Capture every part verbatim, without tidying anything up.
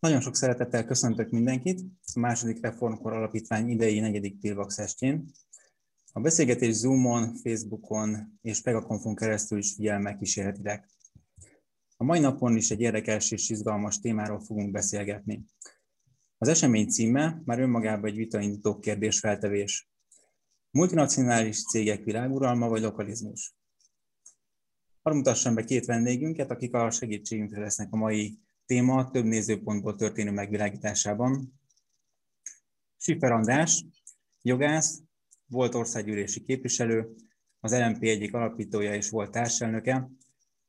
Nagyon sok szeretettel köszöntök mindenkit a Második Reformkor Alapítvány idei negyedik Pilvax-estjén. A beszélgetés Zoomon, Facebookon és Pegakonfon keresztül is figyelemmel kísérhetitek. A mai napon is egy érdekes és izgalmas témáról fogunk beszélgetni. Az esemény címe már önmagában egy vitaindító kérdésfeltevés. Multinacionális cégek világuralma vagy lokalizmus? Hadd mutassam be két vendégünket, akik a segítségünkre lesznek a mai téma több nézőpontból történő megvilágításában. Schiffer András, jogász, volt országgyűlési képviselő, az el em pé egyik alapítója és volt társelnöke,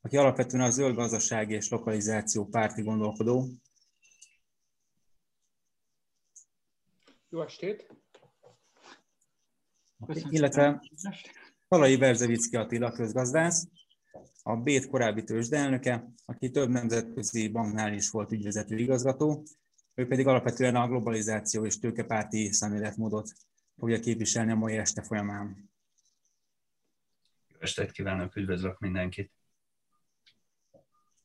aki alapvetően a zöld gazdaság és lokalizáció párti gondolkodó. Jó estét! Illetve Szalay-Berzeviczy Attila közgazdász, a bé té korábbi tőzsdeelnöke, aki több nemzetközi banknál is volt ügyvezető igazgató, ő pedig alapvetően a globalizáció és tőkepárti szemléletmódot fogja képviselni a mai este folyamán. Jó estét kívánok, üdvözlök mindenkit!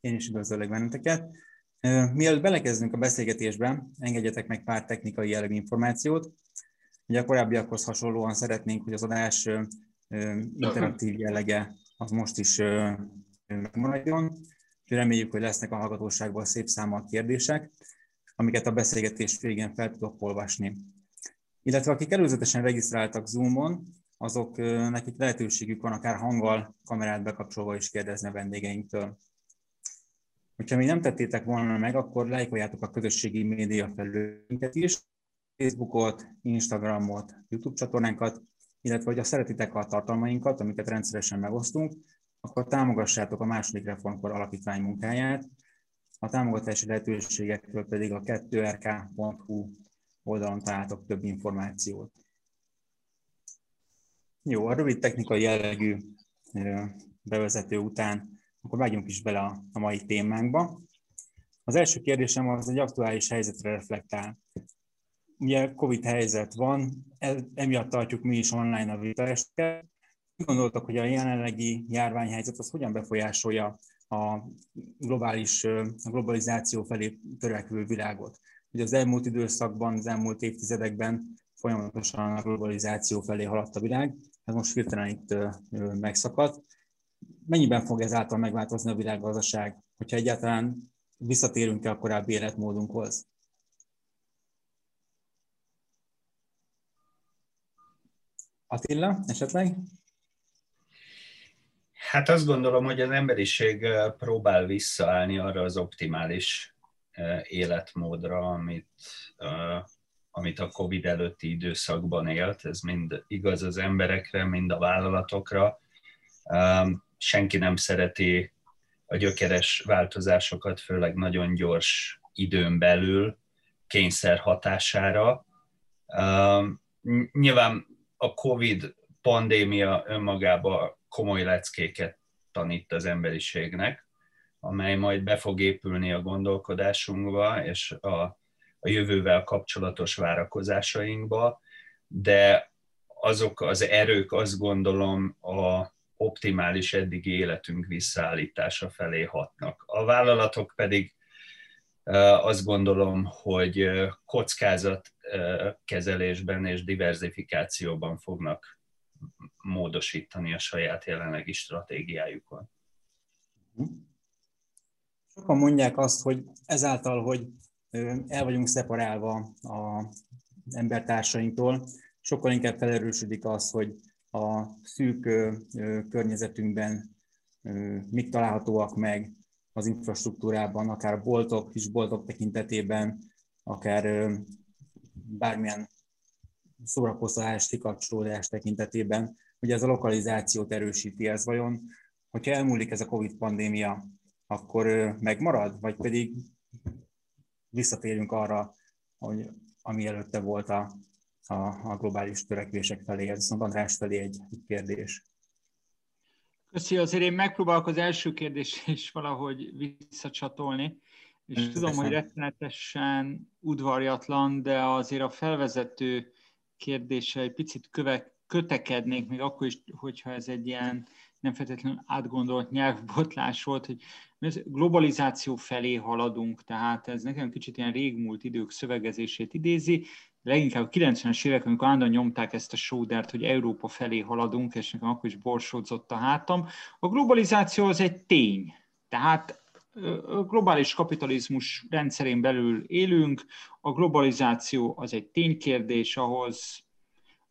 Én is üdvözöllek benneteket. Mielőtt belekezdünk a beszélgetésbe, engedjetek meg pár technikai jellegű információt. Ugye a korábbiakhoz hasonlóan szeretnénk, hogy az adás interaktív jellege az most is megmaradjon. Reméljük, hogy lesznek a hallgatóságban szép számmal kérdések, amiket a beszélgetés végén fel tudok olvasni. Illetve akik előzetesen regisztráltak Zoomon, azok nekik lehetőségük van akár hanggal, kamerát bekapcsolva is kérdezni a vendégeinktől. Hogyha még nem tettétek volna meg, akkor lájkoljátok a közösségi média felületünket is, Facebookot, Instagramot, YouTube csatornánkat, illetve hogyha szeretitek a tartalmainkat, amiket rendszeresen megosztunk, akkor támogassátok a Második Reformkor Alapítvány munkáját, a támogatási lehetőségektől pedig a kettő er ká pont hú oldalon találtok több információt. Jó, a rövid technikai jellegű bevezető után akkor vágjunk is bele a mai témánkba. Az első kérdésem az egy aktuális helyzetre reflektál. Ugye Covid helyzet van, emiatt tartjuk mi is online a vitaesteket. Gondoltak, hogy a jelenlegi járványhelyzet az hogyan befolyásolja a globális, a globalizáció felé törekvő világot? Ugye az elmúlt időszakban, az elmúlt évtizedekben folyamatosan a globalizáció felé haladt a világ, ez most hirtelen itt megszakadt. Mennyiben fog ezáltal megváltozni a világgazdaság, hogyha egyáltalán visszatérünk-e a korábbi életmódunkhoz? Attila, esetleg? Hát azt gondolom, hogy az emberiség próbál visszaállni arra az optimális életmódra, amit, amit a Covid előtti időszakban élt. Ez mind igaz az emberekre, mind a vállalatokra. Senki nem szereti a gyökeres változásokat, főleg nagyon gyors időn belül, kényszer hatására. Nyilván a Covid pandémia önmagában komoly leckéket tanít az emberiségnek, amely majd be fog épülni a gondolkodásunkba és a, a jövővel kapcsolatos várakozásainkba, de azok az erők, azt gondolom, a optimális eddigi életünk visszaállítása felé hatnak. A vállalatok pedig azt gondolom, hogy kockázatkezelésben és diverzifikációban fognak módosítani a saját jelenlegi stratégiájukon. Sokan mondják azt, hogy ezáltal, hogy el vagyunk szeparálva az embertársainktól, sokkal inkább felerősödik az, hogy a szűk környezetünkben mik találhatóak meg, az infrastruktúrában, akár boltok, kisboltok tekintetében, akár bármilyen szórakozás, kikapcsolódás tekintetében. Ugye ez a lokalizációt erősíti, ez vajon, hogyha elmúlik ez a Covid-pandémia, akkor megmarad, vagy pedig visszatérünk arra, hogy ami előtte volt a, a, a globális törekvések felé. Ez viszont András felé egy kérdés. Köszi, azért én megpróbálok az első kérdésre is valahogy visszacsatolni, és Én tudom, hogy rettenetesen udvarjatlan, de azért a felvezető kérdéssel egy picit köve, kötekednék, még akkor is, hogyha ez egy ilyen nem feltétlenül átgondolt nyelvbotlás volt, hogy globalizáció felé haladunk, tehát ez nekem kicsit ilyen régmúlt idők szövegezését idézi, leginkább a kilencvenes évek, amikor állandóan nyomták ezt a sódert, hogy Európa felé haladunk, és nekem akkor is borsódzott a hátam. A globalizáció az egy tény, tehát a globális kapitalizmus rendszerén belül élünk, a globalizáció az egy ténykérdés, ahhoz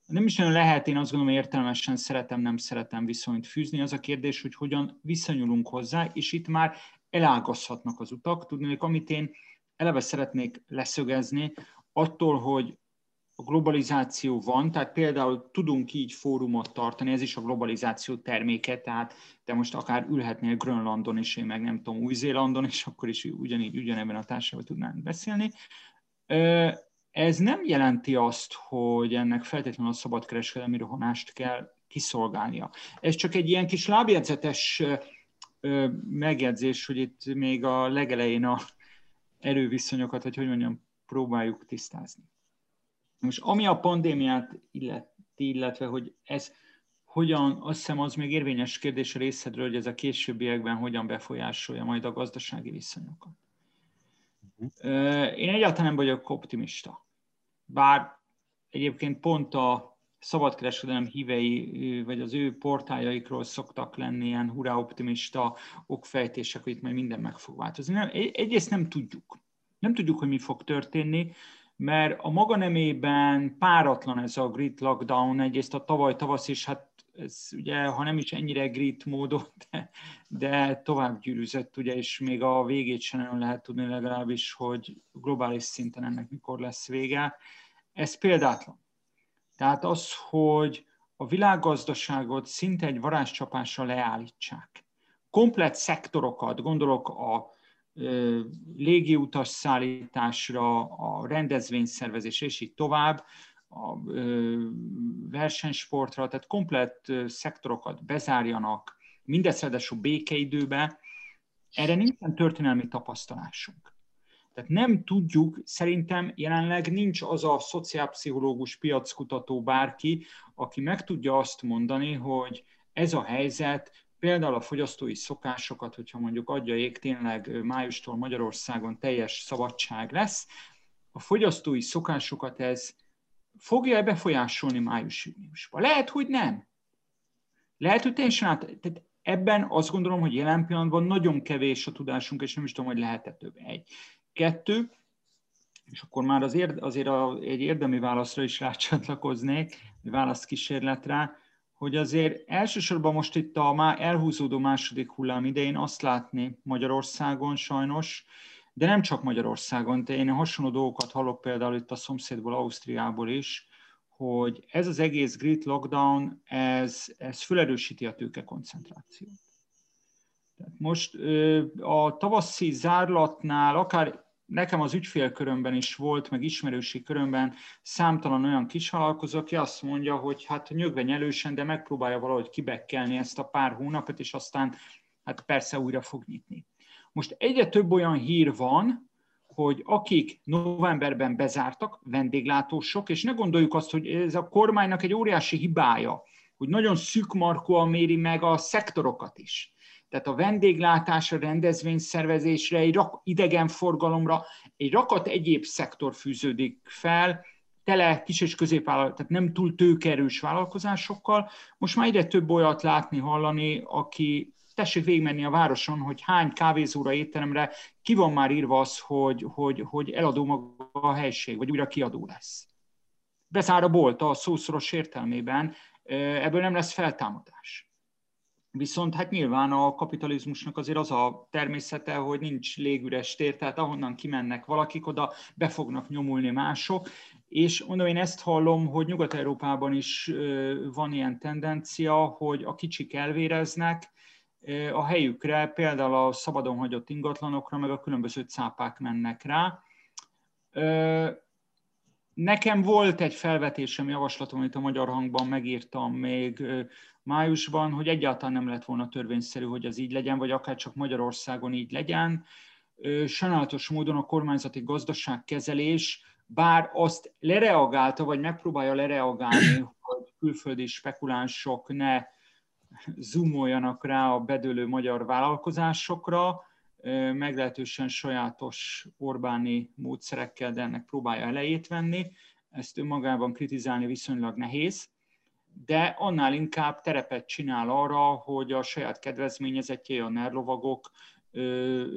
nem is nagyon lehet, én azt gondolom, értelmesen szeretem, nem szeretem viszonyt fűzni. Az a kérdés, hogy hogyan viszonyulunk hozzá, és itt már elágazhatnak az utak. Tudnék, amit én eleve szeretnék leszögezni, attól, hogy a globalizáció van, tehát például tudunk így fórumot tartani, ez is a globalizáció terméke, tehát te most akár ülhetnél Grönlandon, és én meg nem tudom, Új-Zélandon, és akkor is ugyanígy, ugyanebben a társadalomban tudnánk beszélni. Ez nem jelenti azt, hogy ennek feltétlenül a szabadkereskedelmi rohanást kell kiszolgálnia. Ez csak egy ilyen kis lábjegyzetes megjegyzés, hogy itt még a legelején a erőviszonyokat, vagy hogy mondjam, próbáljuk tisztázni. Most ami a pandémiát illeti, illetve hogy ez hogyan, azt hiszem az még érvényes kérdés a részedről, hogy ez a későbbiekben hogyan befolyásolja majd a gazdasági viszonyokat. Én egyáltalán nem vagyok optimista. Bár egyébként pont a szabadkereskedelem hívei, vagy az ő portáljaikról szoktak lenni ilyen hurrá optimista okfejtések, hogy itt majd minden meg fog változni. Nem, egyrészt nem tudjuk. Nem tudjuk, hogy mi fog történni, mert a maga nemében páratlan ez a grid lockdown, egyrészt a tavaly tavasz is, hát ez ugye, ha nem is ennyire grid módon, de, de tovább gyűrűzött, ugye, és még a végét sem nagyon lehet tudni legalábbis, hogy globális szinten ennek mikor lesz vége. Ez példátlan. Tehát az, hogy a világgazdaságot szinte egy varázscsapással leállítsák. Komplett szektorokat, gondolok a légiutas szállításra, a rendezvényszervezés, és így tovább, a versenysportra, tehát komplett szektorokat bezárjanak, mindez ráadásul békeidőbe, erre nincsen történelmi tapasztalásunk. Tehát nem tudjuk, szerintem jelenleg nincs az a szociálpszichológus, piackutató bárki, aki meg tudja azt mondani, hogy ez a helyzet, például a fogyasztói szokásokat, hogyha mondjuk adja ég, tényleg májustól Magyarországon teljes szabadság lesz, a fogyasztói szokásokat ez fogja befolyásolni május-júniusban? Lehet, hogy nem. Lehet, hogy teljesen át... Tehát ebben azt gondolom, hogy jelen pillanatban nagyon kevés a tudásunk, és nem is tudom, hogy lehet-e több. Egy. Kettő, és akkor már az érd... azért a... egy érdemi válaszra is rácsatlakoznék, válaszkísérletre, hogy azért elsősorban most itt a már elhúzódó második hullám idején azt látni Magyarországon sajnos, de nem csak Magyarországon, de én hasonló dolgokat hallok például itt a szomszédból, Ausztriából is, hogy ez az egész grid lockdown, ez, ez felerősíti a tőkekoncentrációt. Tehát most a tavaszi zárlatnál, akár nekem az ügyfélkörömben is volt, meg ismerősi körömben számtalan olyan kisvállalkozó, aki azt mondja, hogy hát nyögvenyelősen, de megpróbálja valahogy kibekkelni ezt a pár hónapot, és aztán hát persze újra fog nyitni. Most egyre több olyan hír van, hogy akik novemberben bezártak, vendéglátósok, és ne gondoljuk azt, hogy ez a kormánynak egy óriási hibája, hogy nagyon szűkmarkúan méri meg a szektorokat is. Tehát a vendéglátásra, rendezvényszervezésre, egy rak, idegenforgalomra, egy rakat egyéb szektor fűződik fel, tele kis és középvállalat, tehát nem túl tőkerős vállalkozásokkal. Most már egyre több olyat látni, hallani, aki tessék végigmenni a városon, hogy hány kávézóra, étteremre ki van már írva az, hogy, hogy, hogy eladó maga a helység, vagy újra kiadó lesz. Bezár a bolt a szószoros értelmében, ebből nem lesz feltámadás. Viszont hát nyilván a kapitalizmusnak azért az a természete, hogy nincs légüres tér, tehát ahonnan kimennek valakik, oda be fognak nyomulni mások. És mondom, én ezt hallom, hogy Nyugat-Európában is van ilyen tendencia, hogy a kicsik elvéreznek a helyükre, például a szabadon hagyott ingatlanokra, meg a különböző cápák mennek rá. Nekem volt egy felvetésem, javaslatom, amit a Magyar Hangban megírtam még májusban, hogy egyáltalán nem lett volna törvényszerű, hogy az így legyen, vagy akár csak Magyarországon így legyen. Sajnálatos módon a kormányzati gazdaságkezelés, bár azt lereagálta, vagy megpróbálja lereagálni, hogy külföldi spekulánsok ne zoomoljanak rá a bedőlő magyar vállalkozásokra, meglehetősen sajátos Orbáni módszerekkel, de ennek próbálja elejét venni. Ezt önmagában kritizálni viszonylag nehéz, de annál inkább terepet csinál arra, hogy a saját kedvezményezettjei, a nerlovagok ö,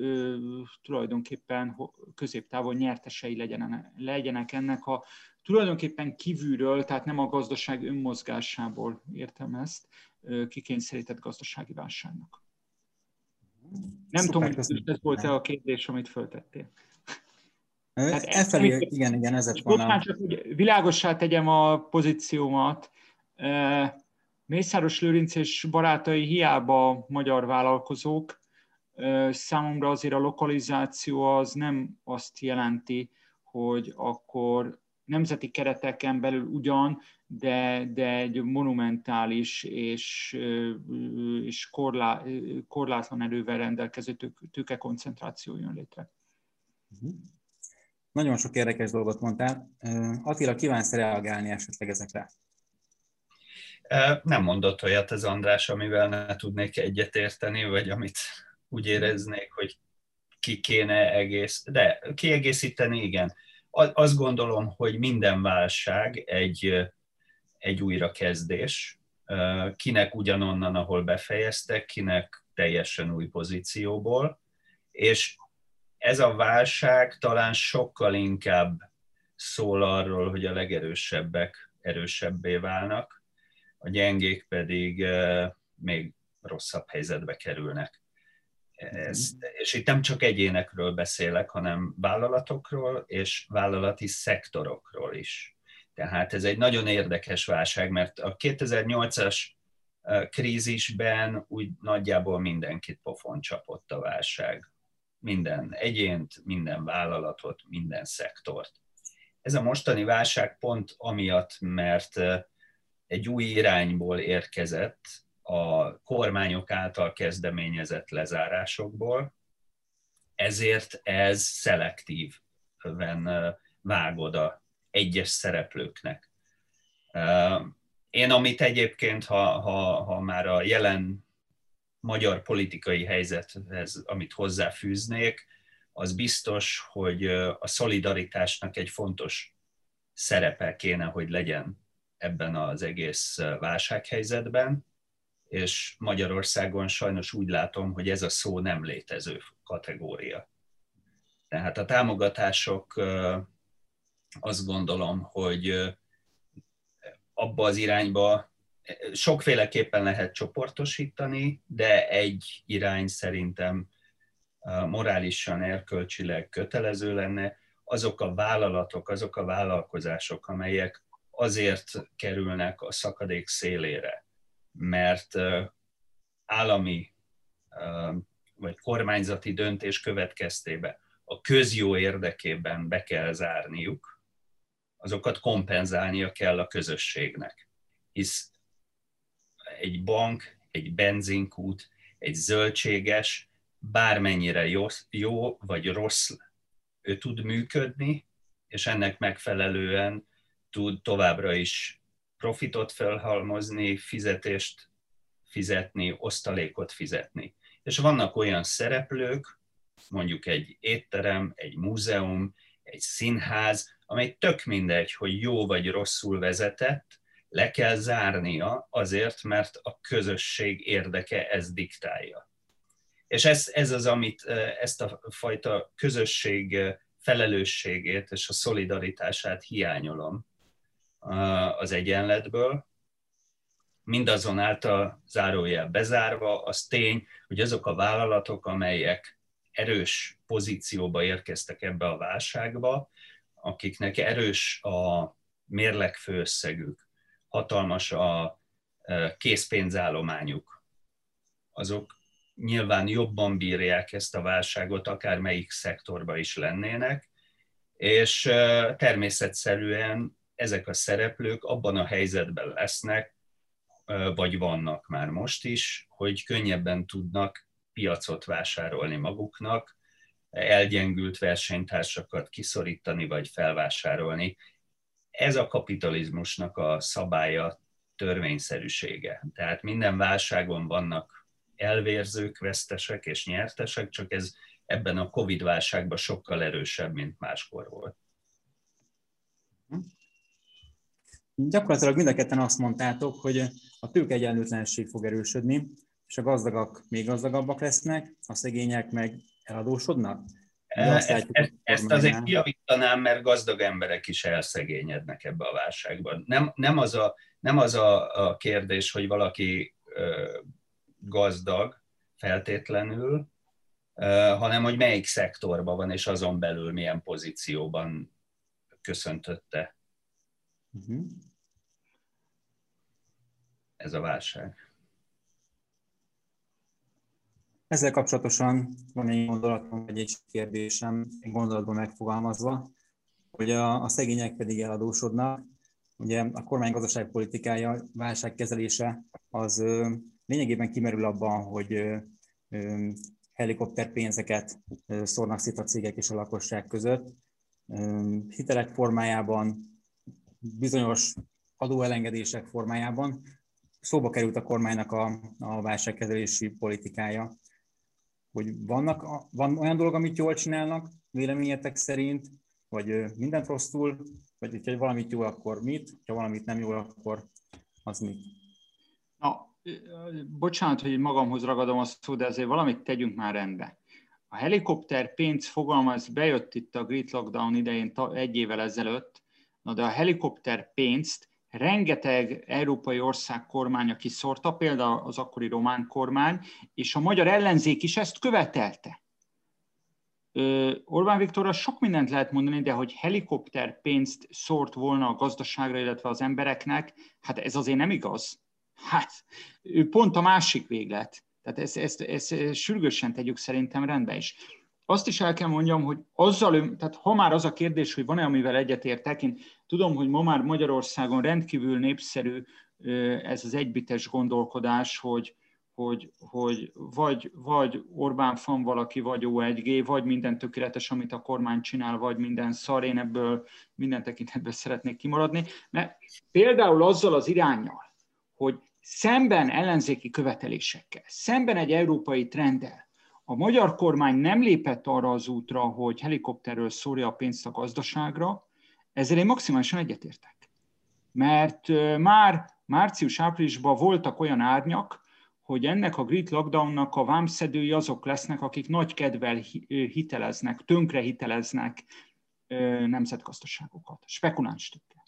ö, tulajdonképpen középtávon nyertesei legyen, legyenek ennek a tulajdonképpen kívülről, tehát nem a gazdaság önmozgásából értem ezt, kikényszerített gazdasági válságnak. Nem Szuper, tudom, hogy ez volt-e a kérdés, amit föltettél. Hát ez elég, elég, igen, igen, ezért van. Csak, hogy világossá tegyem a pozíciómat. Mészáros Lőrinc és barátai hiába magyar vállalkozók, számomra azért a lokalizáció az nem azt jelenti, hogy akkor nemzeti kereteken belül ugyan, de, de egy monumentális és, és korlá, korlátlan erővel rendelkező tőke koncentráció jön létre. Uh-huh. Nagyon sok érdekes dolgot mondtál. Attila, kívánsz reagálni esetleg ezekre? Nem mondott olyat az András, amivel ne tudnék egyetérteni, vagy amit úgy éreznék, hogy ki kéne egész, de kiegészíteni, igen. Azt gondolom, hogy minden válság egy, egy újrakezdés, kinek ugyanonnan, ahol befejeztek, kinek teljesen új pozícióból, és ez a válság talán sokkal inkább szól arról, hogy a legerősebbek erősebbé válnak, a gyengék pedig még rosszabb helyzetbe kerülnek. Ezt, és itt nem csak egyénekről beszélek, hanem vállalatokról és vállalati szektorokról is. Tehát ez egy nagyon érdekes válság, mert a kétezer-nyolcas krízisben úgy nagyjából mindenkit pofon csapott a válság. Minden egyént, minden vállalatot, minden szektort. Ez a mostani válság pont amiatt, mert egy új irányból érkezett, a kormányok által kezdeményezett lezárásokból, ezért ez szelektíven vág oda egyes szereplőknek. Én amit egyébként, ha, ha, ha már a jelen magyar politikai helyzethez, amit hozzáfűznék, az biztos, hogy a szolidaritásnak egy fontos szerepe kéne, hogy legyen ebben az egész válsághelyzetben, és Magyarországon sajnos úgy látom, hogy ez a szó nem létező kategória. Tehát a támogatások, azt gondolom, hogy abba az irányba sokféleképpen lehet csoportosítani, de egy irány szerintem morálisan, erkölcsileg kötelező lenne, azok a vállalatok, azok a vállalkozások, amelyek azért kerülnek a szakadék szélére, mert állami vagy kormányzati döntés következtében a közjó érdekében be kell zárniuk, azokat kompenzálnia kell a közösségnek. Hisz egy bank, egy benzinkút, egy zöldséges, bármennyire jó, jó vagy rossz, ő tud működni, és ennek megfelelően tud továbbra is profitot felhalmozni, fizetést fizetni, osztalékot fizetni. És vannak olyan szereplők, mondjuk egy étterem, egy múzeum, egy színház, amely tök mindegy, hogy jó vagy rosszul vezetett, le kell zárnia azért, mert a közösség érdeke ezt diktálja. És ez, ez az, amit ezt a fajta közösség felelősségét és a szolidaritását hiányolom az egyenletből. Mindazonáltal zárójel bezárva, az tény, hogy azok a vállalatok, amelyek erős pozícióba érkeztek ebbe a válságba, akiknek erős a mérlegfőösszegük, hatalmas a készpénzállományuk, azok nyilván jobban bírják ezt a válságot, akár melyik szektorba is lennének, és természetszerűen ezek a szereplők abban a helyzetben lesznek, vagy vannak már most is, hogy könnyebben tudnak piacot vásárolni maguknak, elgyengült versenytársakat kiszorítani vagy felvásárolni. Ez a kapitalizmusnak a szabálya törvényszerűsége. Tehát minden válságon vannak elvérzők, vesztesek és nyertesek, csak ez ebben a Covid-válságban sokkal erősebb, mint máskor volt. Gyakorlatilag mind a ketten azt mondtátok, hogy a tőkeegyenlőtlenség fog erősödni, és a gazdagak még gazdagabbak lesznek, a szegények meg eladósodnak? Ezt, látjuk, ezt, ezt azért kijavítanám, mert gazdag emberek is elszegényednek ebbe a válságban. Nem, nem az, a, nem az a, a kérdés, hogy valaki ö, gazdag feltétlenül, ö, hanem hogy melyik szektorban van, és azon belül milyen pozícióban köszöntötte uh-huh. ez a válság. Ezzel kapcsolatosan van egy gondolatom, vagy egy kérdésem, egy gondolatban megfogalmazva, hogy a, a szegények pedig eladósodnak. Ugye a kormány gazdaságpolitikája, válságkezelése az ö, lényegében kimerül abban, hogy ö, ö, helikopterpénzeket ö, szórnak szét a cégek és a lakosság között. Ö, hitelek formájában, bizonyos adóelengedések formájában szóba került a kormánynak a, a válságkezelési politikája. Hogy vannak, van olyan dolog, amit jól csinálnak, véleményetek szerint, vagy mindent rosszul, vagy ha valamit jól, akkor mit, ha valamit nem jól, akkor az mit? Na, bocsánat, hogy magamhoz ragadom a szó, de azért valamit tegyünk már rendbe. A helikopter pénz fogalma, ez bejött itt a Great Lockdown idején egy évvel ezelőtt, na de a helikopter pénzt rengeteg európai ország kormánya kiszórta, például az akkori román kormány, és a magyar ellenzék is ezt követelte. Ö, Orbán Viktorra sok mindent lehet mondani, de hogy helikopterpénzt szórt volna a gazdaságra, illetve az embereknek, hát ez azért nem igaz. Hát, ő pont a másik véglet. Tehát ezt, ezt, ezt, ezt sürgősen tegyük szerintem rendbe is. Azt is el kell mondjam, hogy azzal, tehát ha már az a kérdés, hogy van-e, amivel egyetértek, én tudom, hogy ma már Magyarországon rendkívül népszerű ez az egybites gondolkodás, hogy, hogy, hogy vagy, vagy Orbán fan valaki, vagy ó egy gé, vagy minden tökéletes, amit a kormány csinál, vagy minden szar, én ebből minden tekintetben szeretnék kimaradni. Mert például azzal az iránnyal, hogy szemben ellenzéki követelésekkel, szemben egy európai trenddel, a magyar kormány nem lépett arra az útra, hogy helikopterről szórja a pénzt a gazdaságra, ezzel én maximálisan egyetértek. Mert már március-áprilisban voltak olyan árnyak, hogy ennek a Great Lockdownnak a vámszedői azok lesznek, akik nagy kedvel hiteleznek, tönkre hiteleznek nemzetgazdaságokat, spekuláns tőke.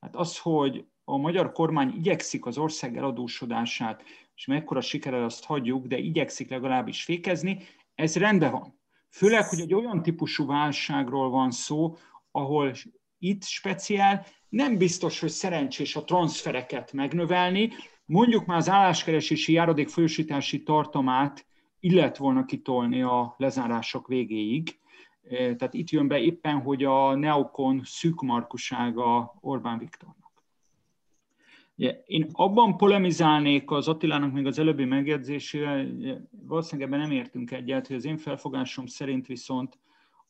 Hát az, hogy a magyar kormány igyekszik az ország eladósodását, és mekkora sikerrel azt hagyjuk, de igyekszik legalábbis fékezni, ez rendben van. Főleg, hogy egy olyan típusú válságról van szó, ahol itt speciál nem biztos, hogy szerencsés a transfereket megnövelni, mondjuk már az álláskeresési járadék folyósítási tartamát illet volna kitolni a lezárások végéig. Tehát itt jön be éppen, hogy a neokon szűkmarkusága Orbán Viktornak. Én abban polemizálnék az Attilának még az előbbi megjegyzésével, valószínűleg ebben nem értünk egyet, hogy az én felfogásom szerint viszont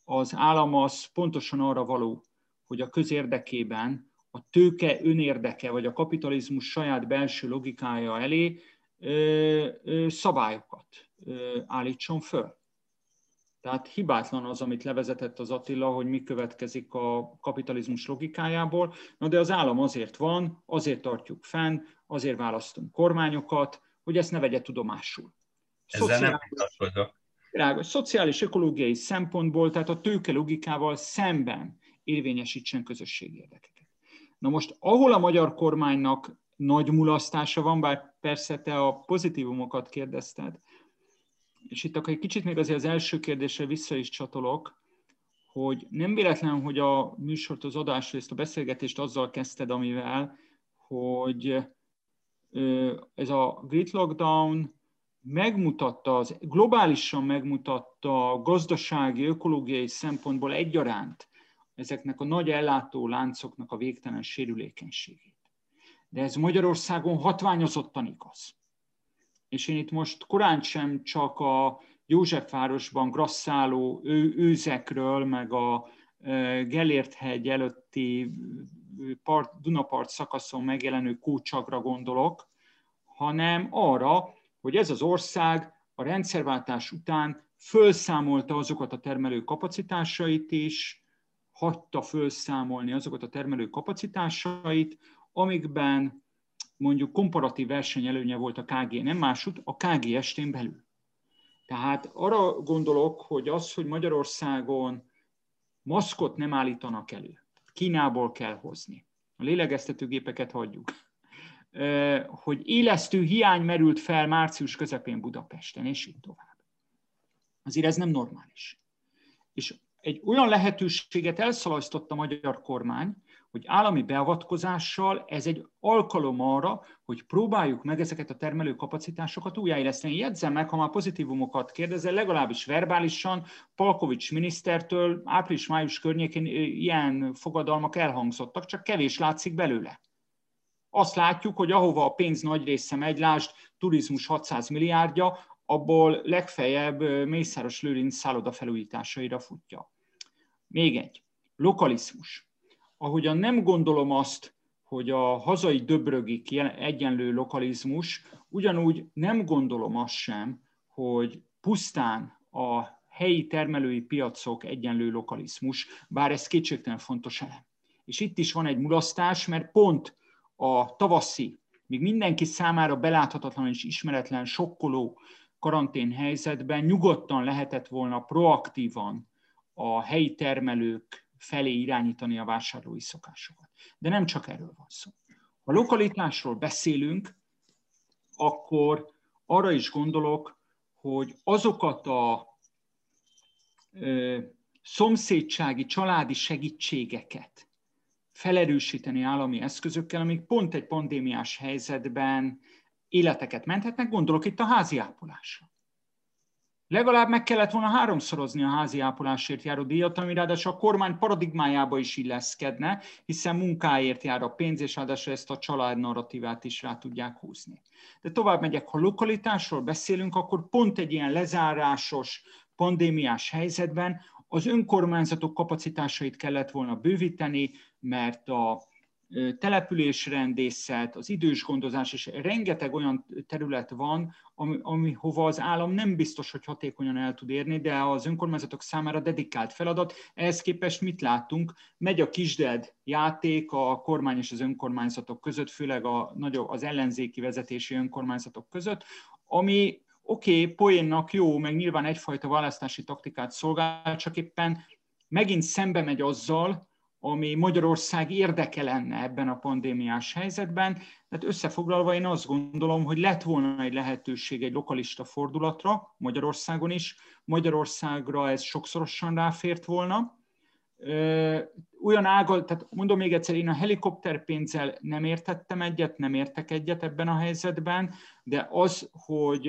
az állam az pontosan arra való, hogy a közérdekében a tőke önérdeke, vagy a kapitalizmus saját belső logikája elé ö, ö, szabályokat ö, állítson föl. Tehát hibátlan az, amit levezetett az Attila, hogy mi következik a kapitalizmus logikájából. Na de az állam azért van, azért tartjuk fenn, azért választunk kormányokat, hogy ezt ne vegye tudomásul. Ezzel nem tartozok. Szociális, ökológiai szempontból, tehát a tőke logikával szemben érvényesítsen közösségi érdekeket. Na most, ahol a magyar kormánynak nagy mulasztása van, bár persze te a pozitívumokat kérdezted, és itt akkor egy kicsit még azért az első kérdésre vissza is csatolok, hogy nem véletlen, hogy a műsort, az adásrészt, a beszélgetést azzal kezdted, amivel, hogy ez a Great Lockdown megmutatta, az, globálisan megmutatta gazdasági, ökológiai szempontból egyaránt ezeknek a nagy ellátó láncoknak a végtelen sérülékenységét. De ez Magyarországon hatványozottan igaz. És én itt most korán sem csak a Józsefvárosban grasszáló ő, őzekről, meg a Gellért-hegy előtti part, Dunapart szakaszon megjelenő kócsagra gondolok, hanem arra, hogy ez az ország a rendszerváltás után fölszámolta azokat a termelő kapacitásait is, hagyta fölszámolni azokat a termelő kapacitásait, amikben mondjuk komparatív versenyelőnye volt a ká gé, nem másút, a ká gé es-tén belül. Tehát arra gondolok, hogy az, hogy Magyarországon maszkot nem állítanak elő, Kínából kell hozni, a lélegeztetőgépeket hagyjuk, hogy élesztő hiány merült fel március közepén Budapesten, és így tovább. Azért ez nem normális. És egy olyan lehetőséget elszalasztott a magyar kormány, hogy állami beavatkozással ez egy alkalom arra, hogy próbáljuk meg ezeket a termelő kapacitásokat újjáéleszteni. Jegyzem meg, ha már pozitívumokat kérdezel, legalábbis verbálisan Palkovics minisztertől április-május környékén ilyen fogadalmak elhangzottak, csak kevés látszik belőle. Azt látjuk, hogy ahova a pénz nagy része megy, lásd, turizmus hatszáz milliárdja, abból legfeljebb Mészáros Lőrinc szálloda felújításaira futja. Még egy, lokalizmus. Ahogyan nem gondolom azt, hogy a hazai döbrögik egyenlő lokalizmus, ugyanúgy nem gondolom azt sem, hogy pusztán a helyi termelői piacok egyenlő lokalizmus, bár ez kétségtelen fontos elem. És itt is van egy mulasztás, mert pont a tavaszi, még mindenki számára beláthatatlan és ismeretlen, sokkoló karantén helyzetben nyugodtan lehetett volna proaktívan a helyi termelők felé irányítani a vásárlói szokásokat. De nem csak erről van szó. Ha lokalitásról beszélünk, akkor arra is gondolok, hogy azokat a ö, szomszédsági, családi segítségeket felerősíteni állami eszközökkel, amik pont egy pandémiás helyzetben életeket menthetnek, gondolok itt a háziápolásra. Legalább meg kellett volna háromszorozni a háziápolásért járó díjat, ami ráadásul a kormány paradigmájába is illeszkedne, hiszen munkáért jár a pénz, és ráadásul ezt a család narratívát is rá tudják húzni. De tovább megyek, ha lokalitásról beszélünk, akkor pont egy ilyen lezárásos, pandémiás helyzetben az önkormányzatok kapacitásait kellett volna bővíteni, mert a településrendészet, az idősgondozás, és rengeteg olyan terület van, ami, ami hova az állam nem biztos, hogy hatékonyan el tud érni, de az önkormányzatok számára dedikált feladat. Ehhez képest mit látunk? Megy a kisded játék a kormány és az önkormányzatok között, főleg a, az ellenzéki vezetési önkormányzatok között, ami oké, okay, poénnak jó, meg nyilván egyfajta választási taktikát szolgál, csak éppen megint szembe megy azzal, ami Magyarország érdeke lenne ebben a pandémiás helyzetben. Tehát összefoglalva én azt gondolom, hogy lett volna egy lehetőség egy lokalista fordulatra Magyarországon is. Magyarországra ez sokszorosan ráfért volna. Olyan ága, tehát mondom még egyszer, én a helikopterpénzzel nem értettem egyet, nem értek egyet ebben a helyzetben, de az, hogy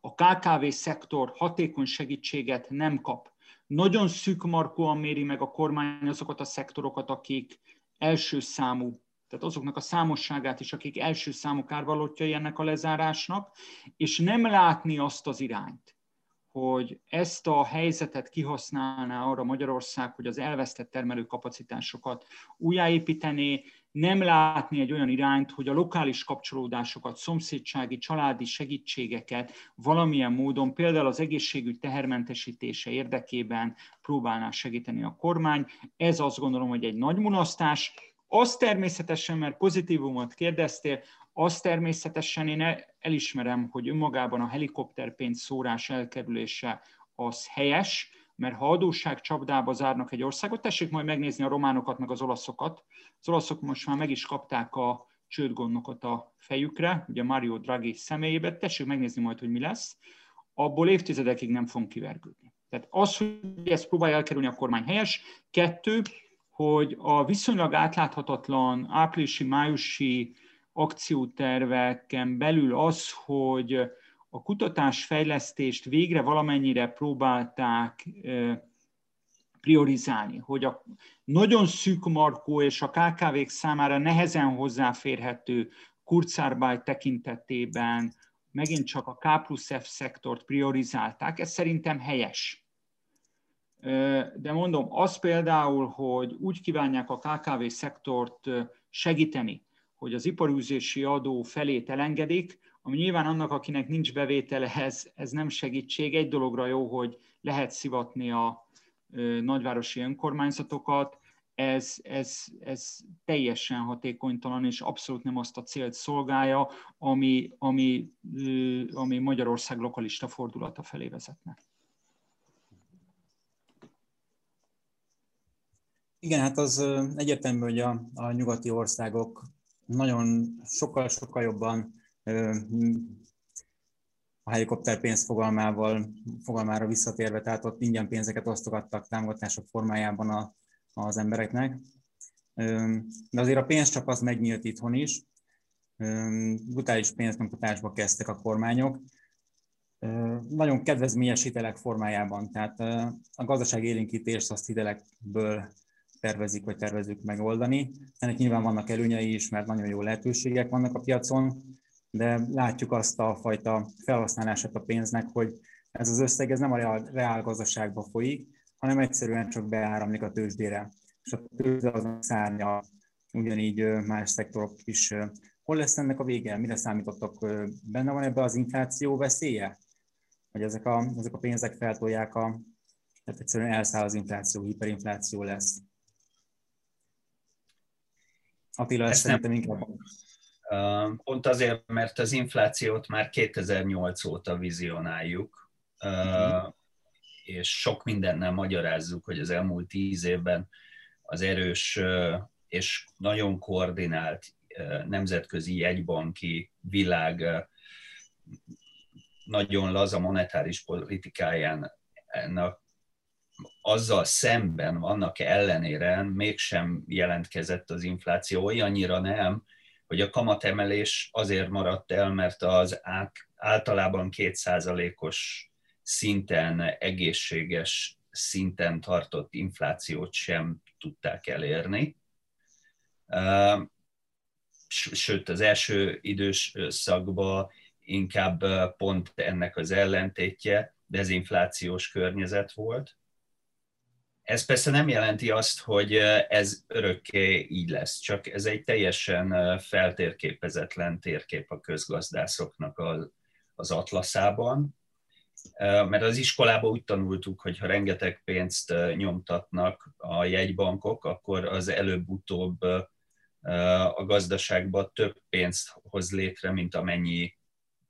a ká ká vé-szektor hatékony segítséget nem kap. Nagyon szűkmarkúan méri meg a kormány azokat a szektorokat, akik első számú, tehát azoknak a számosságát is, akik első számú kárvalótjai ennek a lezárásnak, és nem látni azt az irányt, hogy ezt a helyzetet kihasználná arra Magyarország, hogy az elvesztett termelőkapacitásokat újjáépítené, nem látni egy olyan irányt, hogy a lokális kapcsolódásokat, szomszédsági, családi segítségeket valamilyen módon, például az egészségügy tehermentesítése érdekében próbálná segíteni a kormány. Ez azt gondolom, hogy egy nagy mulasztás. Az természetesen, mert pozitívumot kérdeztél, az természetesen én elismerem, hogy önmagában a helikopterpénz szórás elkerülése az helyes, mert ha adósságcsapdába zárnak egy országot, tessék majd megnézni a románokat, meg az olaszokat. Az olaszok most már meg is kapták a csődgondnokot a fejükre, ugye Mario Draghi személyében, tessék megnézni majd, hogy mi lesz, abból évtizedekig nem fogunk kivergődni. Tehát az, hogy ezt próbálja elkerülni a kormány, helyes. Kettő, hogy a viszonylag átláthatatlan áprilisi-májusi akcióterveken belül az, hogy a kutatásfejlesztést végre valamennyire próbálták priorizálni, hogy a nagyon szűkmarkú és a ká ká vé-k számára nehezen hozzáférhető Kurzarbeit tekintetében megint csak a ká plusz ef szektort priorizálták, ez szerintem helyes. de mondom, az például, hogy úgy kívánják a ká ká vé-szektort segíteni, hogy az iparűzési adó felét elengedik, ami nyilván annak, akinek nincs bevétele, ez, ez nem segítség. Egy dologra jó, hogy lehet szivatni a nagyvárosi önkormányzatokat, ez, ez, ez teljesen hatékonytalan, és abszolút nem azt a célt szolgálja, ami, ami, ami Magyarország lokalista fordulata felé vezetne. Igen, hát az egyértelmű, hogy a, a nyugati országok nagyon sokkal-sokkal jobban a helikopterpénz fogalmával, fogalmára visszatérve, tehát ott ingyen pénzeket osztogattak támogatások formájában a, az embereknek. De azért a pénzcsap az megnyílt itthon is. Brutális pénznyomtatásba kezdtek a kormányok. Nagyon kedvezményes hitelek formájában, tehát a gazdaság élénkítést azt hitelekből tervezik, vagy tervezzük megoldani. Ennek nyilván vannak előnyei is, mert nagyon jó lehetőségek vannak a piacon, de látjuk azt a fajta felhasználását a pénznek, hogy ez az összeg ez nem a reál gazdaságba folyik, hanem egyszerűen csak beáramlik a tőzsdére. És a tőzsde az a szárnya, ugyanígy más szektorok is. Hol lesz ennek a vége? Mire számítottak? Benne van ebbe az infláció veszélye? Hogy ezek a, ezek a pénzek feltolják a... Tehát egyszerűen elszáll az infláció, hiperinfláció lesz. Attila, ezt szerintem inkább... Pont azért, mert az inflációt már kétezer-nyolc óta vizionáljuk, uh-huh. és sok mindennel magyarázzuk, hogy az elmúlt tíz évben az erős és nagyon koordinált nemzetközi jegybanki világ nagyon laza monetáris politikájának azzal szemben, annak ellenére mégsem jelentkezett az infláció, olyannyira nem, hogy a kamatemelés azért maradt el, mert az általában két százalékos szinten, egészséges szinten tartott inflációt sem tudták elérni. Sőt, az első időszakban inkább pont ennek az ellentétje, dezinflációs környezet volt. Ez persze nem jelenti azt, hogy ez örökké így lesz, csak ez egy teljesen feltérképezetlen térkép a közgazdászoknak az atlaszában, mert az iskolában úgy tanultuk, hogy ha rengeteg pénzt nyomtatnak a jegybankok, akkor az előbb-utóbb a gazdaságban több pénzt hoz létre, mint amennyi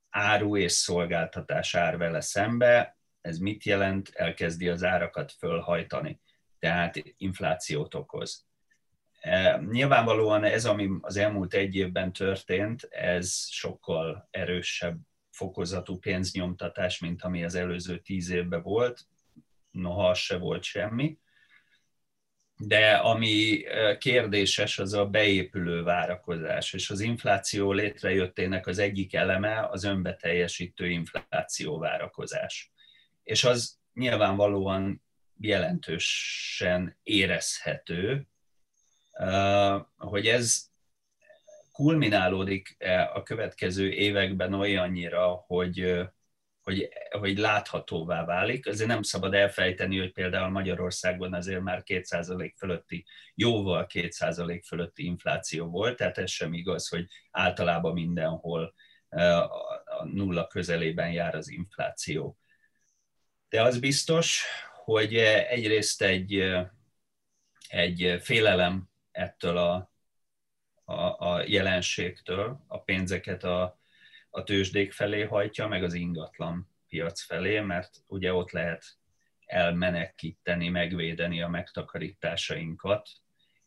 áru és szolgáltatás ár vele szembe. Ez mit jelent? Elkezdi az árakat fölhajtani, tehát inflációt okoz. Nyilvánvalóan ez, ami az elmúlt egy évben történt, ez sokkal erősebb fokozatú pénznyomtatás, mint ami az előző tíz évben volt, noha az se volt semmi. De ami kérdéses, az a beépülő várakozás, és az infláció létrejöttének az egyik eleme az önbeteljesítő infláció várakozás. És az nyilvánvalóan jelentősen érezhető, hogy ez kulminálódik a következő években olyannyira, hogy, hogy, hogy láthatóvá válik. Azért nem szabad elfejteni, hogy például Magyarországon azért már két százalék fölötti, jóval két százalék fölötti infláció volt, tehát ez sem igaz, hogy általában mindenhol a nulla közelében jár az infláció. De az biztos, hogy egyrészt egy, egy félelem ettől a, a, a jelenségtől, a pénzeket a, a tőzsdék felé hajtja, meg az ingatlan piac felé, mert ugye ott lehet elmenekíteni, megvédeni a megtakarításainkat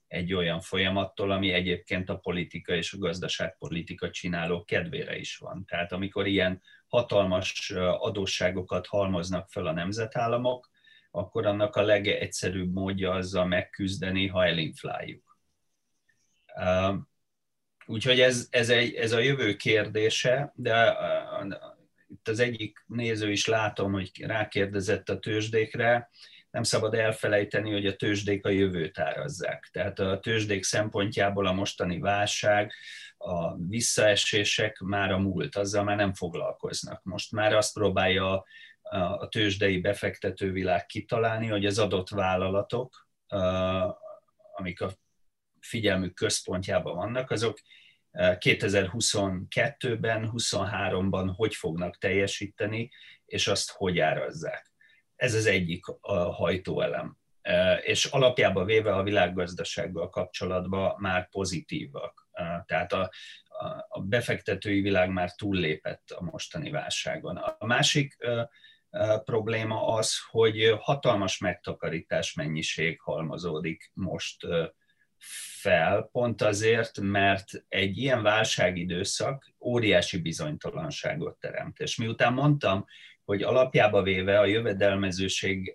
egy olyan folyamattól, ami egyébként a politika és a gazdaságpolitika csináló kedvére is van. Tehát amikor ilyen hatalmas adósságokat halmoznak fel a nemzetállamok, akkor annak a legegyszerűbb módja azzal megküzdeni, ha elinfláljuk. Úgyhogy ez, ez, egy, ez a jövő kérdése, de itt az egyik néző is látom, hogy rákérdezett a tőzsdékre. Nem szabad elfelejteni, hogy a tőzsdék a jövőt árazzák. Tehát a tőzsdék szempontjából a mostani válság, a visszaesések már a múlt, azzal már nem foglalkoznak. Most már azt próbálja a tőzsdei befektetővilág kitalálni, hogy az adott vállalatok, amik a figyelmük központjában vannak, azok kétezer-huszonkettőben, huszonháromban hogy fognak teljesíteni, és azt hogy árazzák. Ez az egyik hajtóelem. És alapjába véve a világgazdasággal kapcsolatban már pozitívak. Tehát a, a befektetői világ már túllépett a mostani válságon. A másik probléma az, hogy hatalmas megtakarítás mennyiség halmozódik most fel, pont azért, mert egy ilyen válságidőszak óriási bizonytalanságot teremt. És miután mondtam, hogy alapjába véve a jövedelmezőség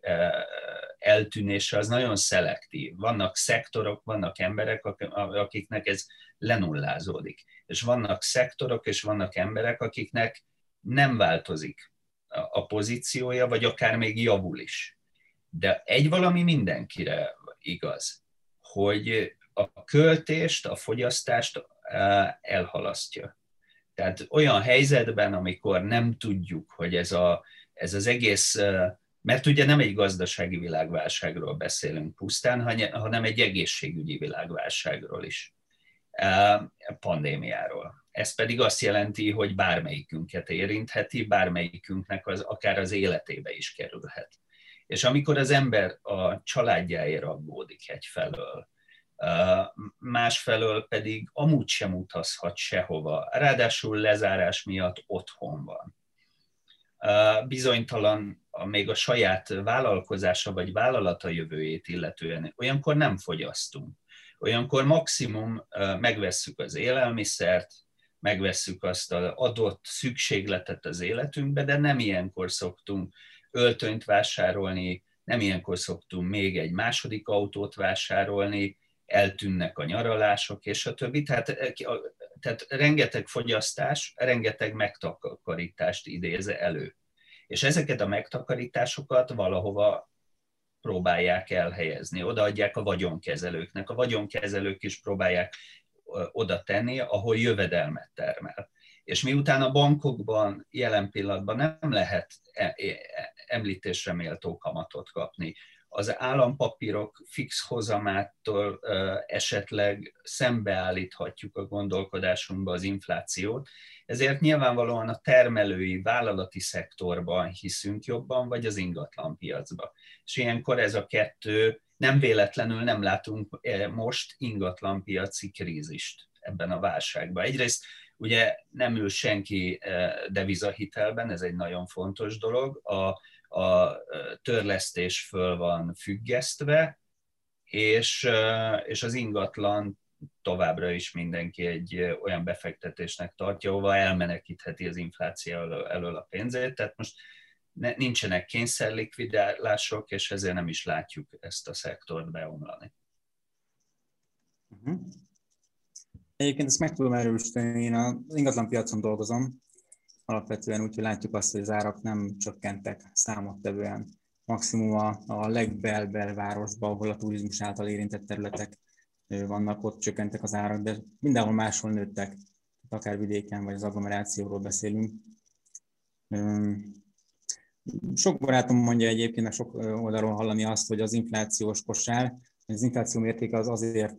eltűnése az nagyon szelektív. Vannak szektorok, vannak emberek, akiknek ez lenullázódik. És vannak szektorok, és vannak emberek, akiknek nem változik a pozíciója, vagy akár még javul is. De egy valami mindenkire igaz, hogy a költést, a fogyasztást elhalasztja. Tehát olyan helyzetben, amikor nem tudjuk, hogy ez, a, ez az egész, mert ugye nem egy gazdasági világválságról beszélünk pusztán, hanem egy egészségügyi világválságról is, pandémiáról. Ez pedig azt jelenti, hogy bármelyikünket érintheti, bármelyikünknek az, akár az életébe is kerülhet. És amikor az ember a családjáért aggódik egyfelől, másfelől pedig amúgy sem utazhat sehova, ráadásul lezárás miatt otthon van. Bizonytalan még a saját vállalkozása vagy vállalata jövőjét illetően, olyankor nem fogyasztunk. Olyankor maximum megvesszük az élelmiszert, megvesszük azt az adott szükségletet az életünkbe, de nem ilyenkor szoktunk öltönyt vásárolni, nem ilyenkor szoktunk még egy második autót vásárolni, eltűnnek a nyaralások, és a többi. Tehát, tehát rengeteg fogyasztás, rengeteg megtakarítást idéz elő. És ezeket a megtakarításokat valahova próbálják elhelyezni, odaadják a vagyonkezelőknek. A vagyonkezelők is próbálják oda tenni, ahol jövedelmet termel. És miután a bankokban jelen pillanatban nem lehet említésre méltó kamatot kapni, az állampapírok fix hozamától esetleg szembeállíthatjuk a gondolkodásunkba az inflációt, ezért nyilvánvalóan a termelői, vállalati szektorban hiszünk jobban, vagy az ingatlanpiacban. És ilyenkor ez a kettő, nem véletlenül nem látunk most ingatlanpiaci krízist ebben a válságban. Egyrészt ugye nem ül senki devizahitelben, ez egy nagyon fontos dolog, a a törlesztés föl van függesztve, és, és az ingatlan továbbra is mindenki egy olyan befektetésnek tartja, ahova elmenekítheti az infláció elől a pénzét, tehát most ne, nincsenek kényszerlikvidálások, és ezért nem is látjuk ezt a szektort beomlani. Uh-huh. Egyébként ezt meg tudom erősíteni, én az ingatlanpiacon dolgozom, alapvetően úgy, hogy látjuk azt, hogy az árak nem csökkentek számottevően. Maximum a, a legbel-belvárosban, ahol a turizmus által érintett területek vannak, ott csökkentek az árak, de mindenhol máshol nőttek, akár vidéken, vagy az agglomerációról beszélünk. Sok barátom mondja egyébként, a sok oldalról hallani azt, hogy az inflációs kosár, az infláció mértéke az azért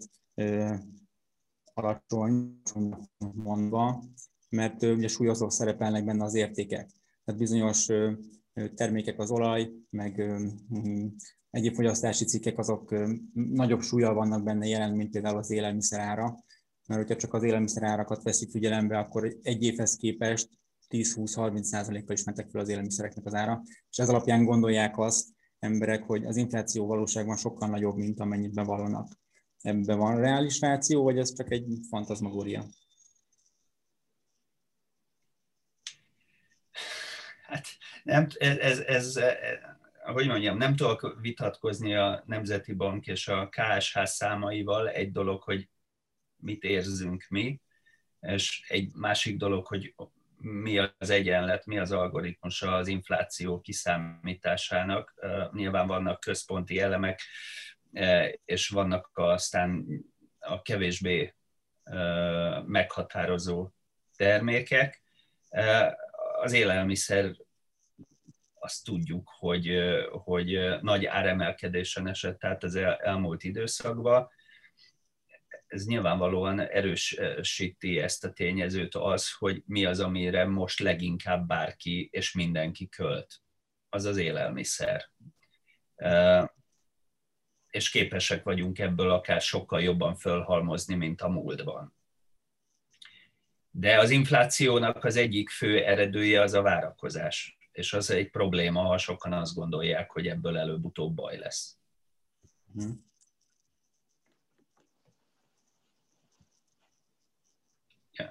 alacsony, mondva, mert ugye súlyozók szerepelnek benne az értékek. Tehát bizonyos termékek, az olaj, meg egyéb fogyasztási cikkek, azok nagyobb súllyal vannak benne jelen, mint például az élelmiszerára. Mert hogyha csak az élelmiszerárakat veszik figyelembe, akkor egy évhez képest tíz-húsz-harminc százalékkal is mentek fel az élelmiszereknek az ára. És ez alapján gondolják azt emberek, hogy az infláció valóságban sokkal nagyobb, mint amennyit bevallanak. Ebben van reális ráció, vagy ez csak egy fantazmagória? Hát nem, ez, ez, ez, hogy mondjam, nem tudok vitatkozni a Nemzeti Bank és a ká es há számaival. Egy dolog, hogy mit érzünk mi, és egy másik dolog, hogy mi az egyenlet, mi az algoritmus az infláció kiszámításának. Nyilván vannak központi elemek, és vannak aztán a kevésbé meghatározó termékek. Az élelmiszer azt tudjuk, hogy, hogy nagy áremelkedésen esett, tehát az el, elmúlt időszakban. Ez nyilvánvalóan erősíti ezt a tényezőt az, hogy mi az, amire most leginkább bárki és mindenki költ. Az az élelmiszer. És képesek vagyunk ebből akár sokkal jobban fölhalmozni, mint a múltban. De az inflációnak az egyik fő eredője az a várakozás. És az egy probléma, ha sokan azt gondolják, hogy ebből előbb-utóbb baj lesz. Hm.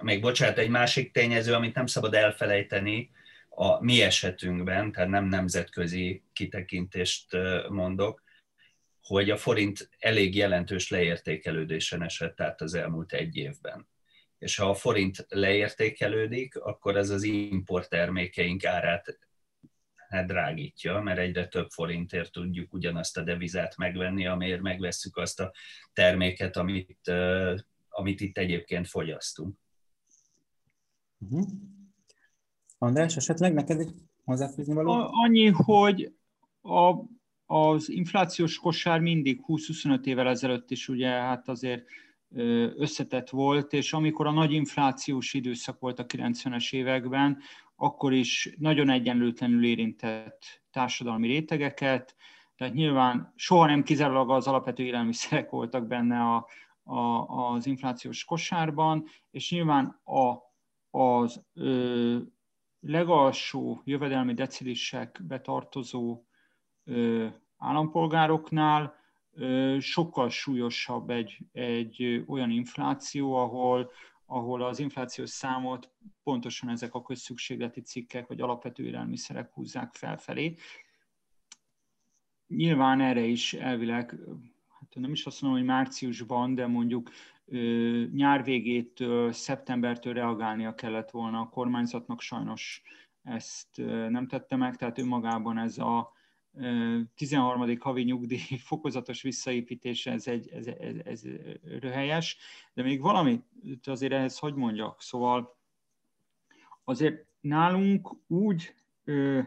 Még bocsánat, egy másik tényező, amit nem szabad elfelejteni a mi esetünkben, tehát nem nemzetközi kitekintést mondok, hogy a forint elég jelentős leértékelődésen esett át az elmúlt egy évben. És ha a forint leértékelődik, akkor ez az importtermékeink árát hát drágítja, mert egyre több forintért tudjuk ugyanazt a devizát megvenni, amiért megvesszük azt a terméket, amit, amit itt egyébként fogyasztunk. Uh-huh. András, esetleg neked egy hozzáfűzni való? Annyi, hogy a, az inflációs kosár mindig húsz-huszonöt évvel ezelőtt is ugye hát azért összetett volt, és amikor a nagy inflációs időszak volt a kilencvenes években, akkor is nagyon egyenlőtlenül érintett társadalmi rétegeket, tehát nyilván soha nem kizárólag az alapvető élelmiszerek voltak benne a, a, az inflációs kosárban, és nyilván a az ö, legalsó jövedelmi decilisekbe tartozó ö, állampolgároknál ö, sokkal súlyosabb egy, egy ö, olyan infláció, ahol, ahol az inflációs számot pontosan ezek a közszükségleti cikkek vagy alapvető élelmiszerek húzzák felfelé. Nyilván erre is elvileg, hát nem is azt mondom, hogy márciusban, de mondjuk nyár végétől, szeptembertől reagálnia kellett volna a kormányzatnak, sajnos ezt nem tette meg, tehát önmagában ez a tizenharmadik havi nyugdíj fokozatos visszaépítése, ez, egy, ez, ez, ez röhelyes, de még valamit azért ehhez hadd mondjak, szóval azért nálunk úgy ö,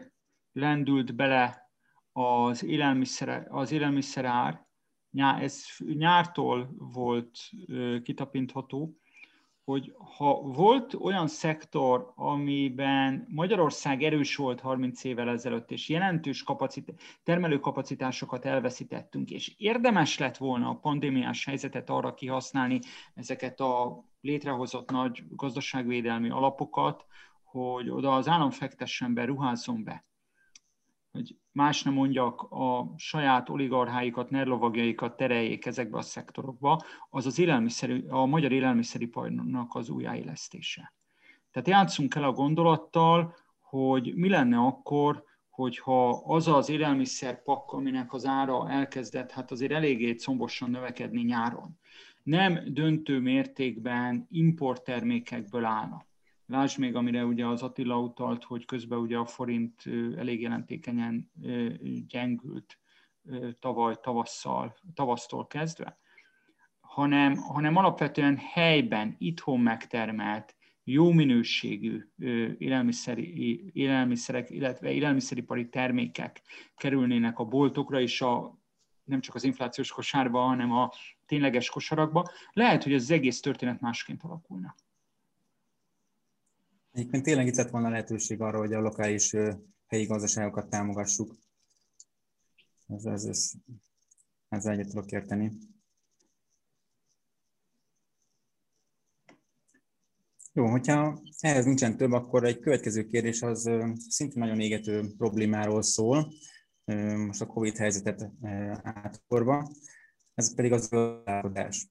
lendült bele az élelmiszer, az élelmiszer ár, ez nyártól volt kitapintható, hogy ha volt olyan szektor, amiben Magyarország erős volt harminc évvel ezelőtt, és jelentős kapacit- termelőkapacitásokat elveszítettünk, és érdemes lett volna a pandémiás helyzetet arra kihasználni ezeket a létrehozott nagy gazdaságvédelmi alapokat, hogy oda az állam fektessen be, ruházzon be. Hogy más nem mondjak, a saját oligarcháikat, nerlovagjaikat tereljék ezekbe a szektorokba, az az élelmiszeri, a magyar élelmiszeriparnak az újjáélesztése. Tehát játszunk el a gondolattal, hogy mi lenne akkor, hogyha az az élelmiszerpakk, aminek az ára elkezdett, hát azért eléggé combosan növekedni nyáron, nem döntő mértékben importtermékekből állna. Lásd még, amire ugye az Attila utalt, hogy közben ugye a forint elég jelentékenyen gyengült tavaly tavasszal, tavasztól kezdve, hanem, hanem alapvetően helyben, itthon megtermelt, jó minőségű élelmiszeri, élelmiszerek, illetve élelmiszeripari termékek kerülnének a boltokra és a, nem csak az inflációs kosárba, hanem a tényleges kosarakba. Lehet, hogy az egész történet másként alakulna. Egyébként tényleg itt lett volna lehetőség arra, hogy a lokális helyi gazdaságokat támogassuk. Ez, ez, ez, ezzel egyet tudok érteni. Jó, hogyha ehhez nincsen több, akkor egy következő kérdés az szintén nagyon égető problémáról szól, most a Covid helyzetet átkorva, ez pedig a gazdálkodás.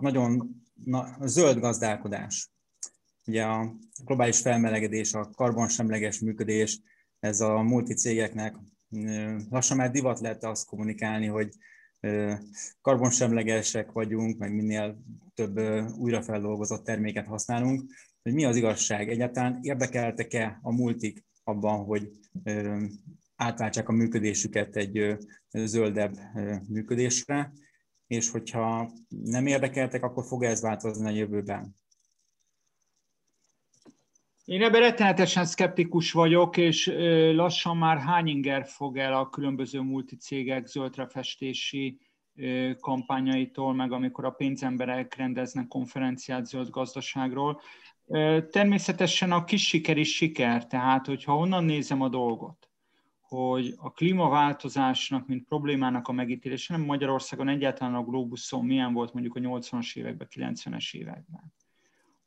Nagyon na, zöld gazdálkodás. Ugye a globális felmelegedés, a karbonsemleges működés, ez a multi cégeknek lassan már divat lehet azt kommunikálni, hogy karbonsemlegesek vagyunk, meg minél több újrafeldolgozott terméket használunk. Hogy mi az igazság? Egyáltalán érdekeltek-e a multik abban, hogy átváltsák a működésüket egy zöldebb működésre, és hogyha nem érdekeltek, akkor fog ez változni a jövőben? Én ebben rettenetesen szkeptikus vagyok, és lassan már hány inger fog el a különböző multicégek zöldrefestési kampányaitól, meg amikor a pénzemberek rendeznek konferenciát zöld gazdaságról. Természetesen a kis siker is siker, tehát hogyha onnan nézem a dolgot, hogy a klímaváltozásnak, mint problémának a megítélése, nem Magyarországon, egyáltalán a globuszon milyen volt mondjuk a nyolcvanas években, kilencvenes években,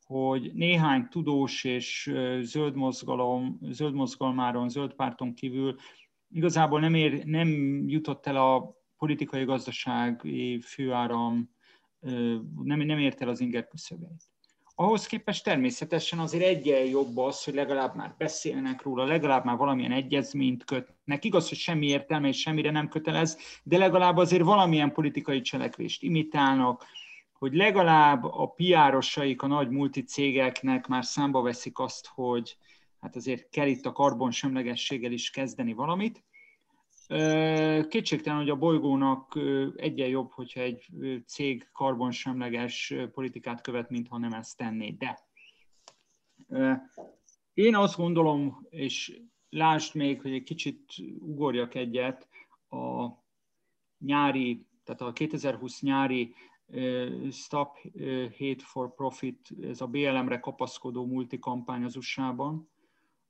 hogy néhány tudós és zöld mozgalom, zöld mozgalmáron, zöld párton kívül igazából nem, ér, nem jutott el a politikai gazdasági főáram, nem, nem ért el az inger küszöbét. Ahhoz képest természetesen azért egyen jobb az, hogy legalább már beszélnek róla, legalább már valamilyen egyezményt kötnek. Igaz, hogy semmi értelme és semmire nem kötelez, de legalább azért valamilyen politikai cselekvést imitálnak, hogy legalább a pé er-osaik a nagy multicégeknek már számba veszik azt, hogy hát azért kell itt a karbonsemlegességgel is kezdeni valamit. Kétségtelen, hogy a bolygónak egyen jobb, hogyha egy cég karbonsemleges politikát követ, mintha nem ezt tenné. De én azt gondolom, és lásd még, hogy egy kicsit ugorjak egyet, a nyári, tehát a kétezer-húsz nyári Stop Hate for Profit, ez a bé el em-re kapaszkodó multikampány az u es á-ban.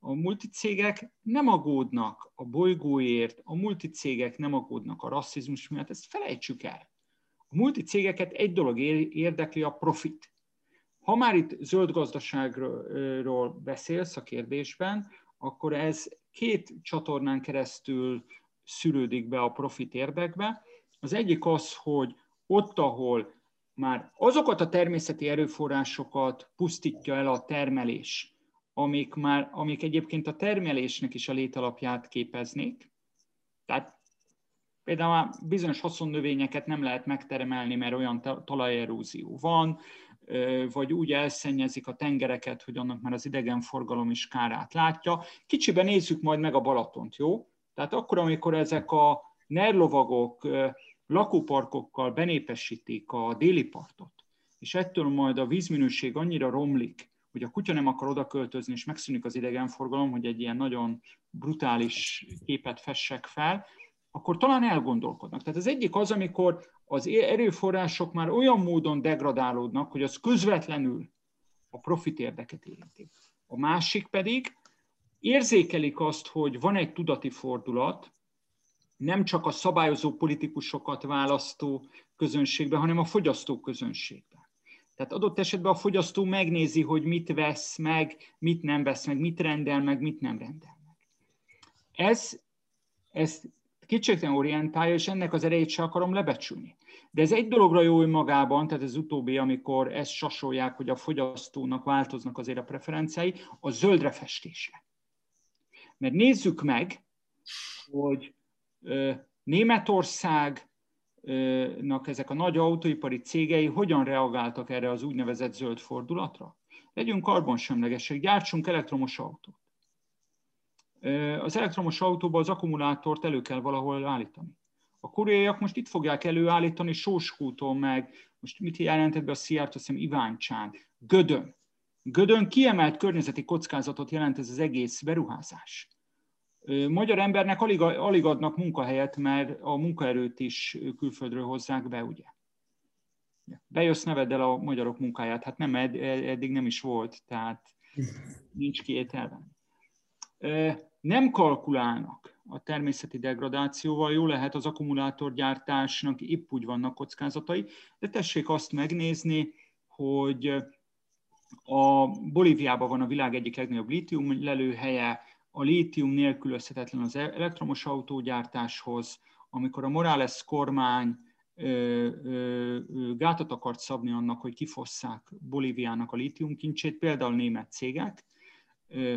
A multicégek nem aggódnak a bolygóért, a multicégek nem aggódnak a rasszizmus miatt, ezt felejtsük el. A multicégeket egy dolog érdekli, a profit. Ha már itt zöld gazdaságról beszélsz a kérdésben, akkor ez két csatornán keresztül szűrődik be a profit érdekbe. Az egyik az, hogy ott, ahol már azokat a természeti erőforrásokat pusztítja el a termelés, Amik, már, amik egyébként a termelésnek is a létalapját képeznék. Tehát például már bizonyos haszonnövényeket nem lehet megtermelni, mert olyan talajerúzió van, vagy úgy elszennyezik a tengereket, hogy annak már az idegenforgalom is kárát látja. Kicsiben nézzük majd meg a Balatont, jó? Tehát akkor, amikor ezek a nerlovagok lakóparkokkal benépesítik a déli partot, és ettől majd a vízminőség annyira romlik, hogy a kutya nem akar oda költözni, és megszűnik az idegenforgalom, hogy egy ilyen nagyon brutális képet fessek fel, akkor talán elgondolkodnak. Tehát az egyik az, amikor az erőforrások már olyan módon degradálódnak, hogy az közvetlenül a profit érdeket érinti. A másik pedig érzékelik azt, hogy van egy tudati fordulat, nem csak a szabályozó politikusokat választó közönségben, hanem a fogyasztó közönségben. Tehát adott esetben a fogyasztó megnézi, hogy mit vesz meg, mit nem vesz meg, mit rendel meg, mit nem rendel meg. Ez, ez kétségtelen orientálja, és ennek az erejét se akarom lebecsülni. De ez egy dologra jó önmagában, tehát ez utóbbi, amikor ezt sasolják, hogy a fogyasztónak változnak azért a preferenciái, a zöldre festése. Mert nézzük meg, hogy Németország, ezek a nagy autóipari cégei hogyan reagáltak erre az úgynevezett zöld fordulatra? Legyünk karbonsemlegesek, gyártsunk elektromos autót. Az elektromos autóban az akkumulátort elő kell valahol állítani. A koreaiak most itt fogják előállítani Sóskúton meg, most mit jelentett be a Szijjártó, azt hiszem Iváncsán, Gödön. Gödön kiemelt környezeti kockázatot jelent ez az egész beruházás. Magyar embernek alig, alig adnak munkahelyet, mert a munkaerőt is külföldről hozzák be, ugye? Bejössz, nevedd el a magyarok munkáját. Hát nem, ed, eddig nem is volt, tehát nincs kiételben. Nem kalkulálnak a természeti degradációval, jó lehet az akkumulátorgyártásnak, épp úgy vannak kockázatai, de tessék azt megnézni, hogy a Bolíviában van a világ egyik legnagyobb lítium lelőhelye, a lítium nélkülözhetetlen az elektromos autógyártáshoz, amikor a Morales kormány gátat akart szabni annak, hogy kifosszák Bolíviának a lítiumkincsét, például német cégek,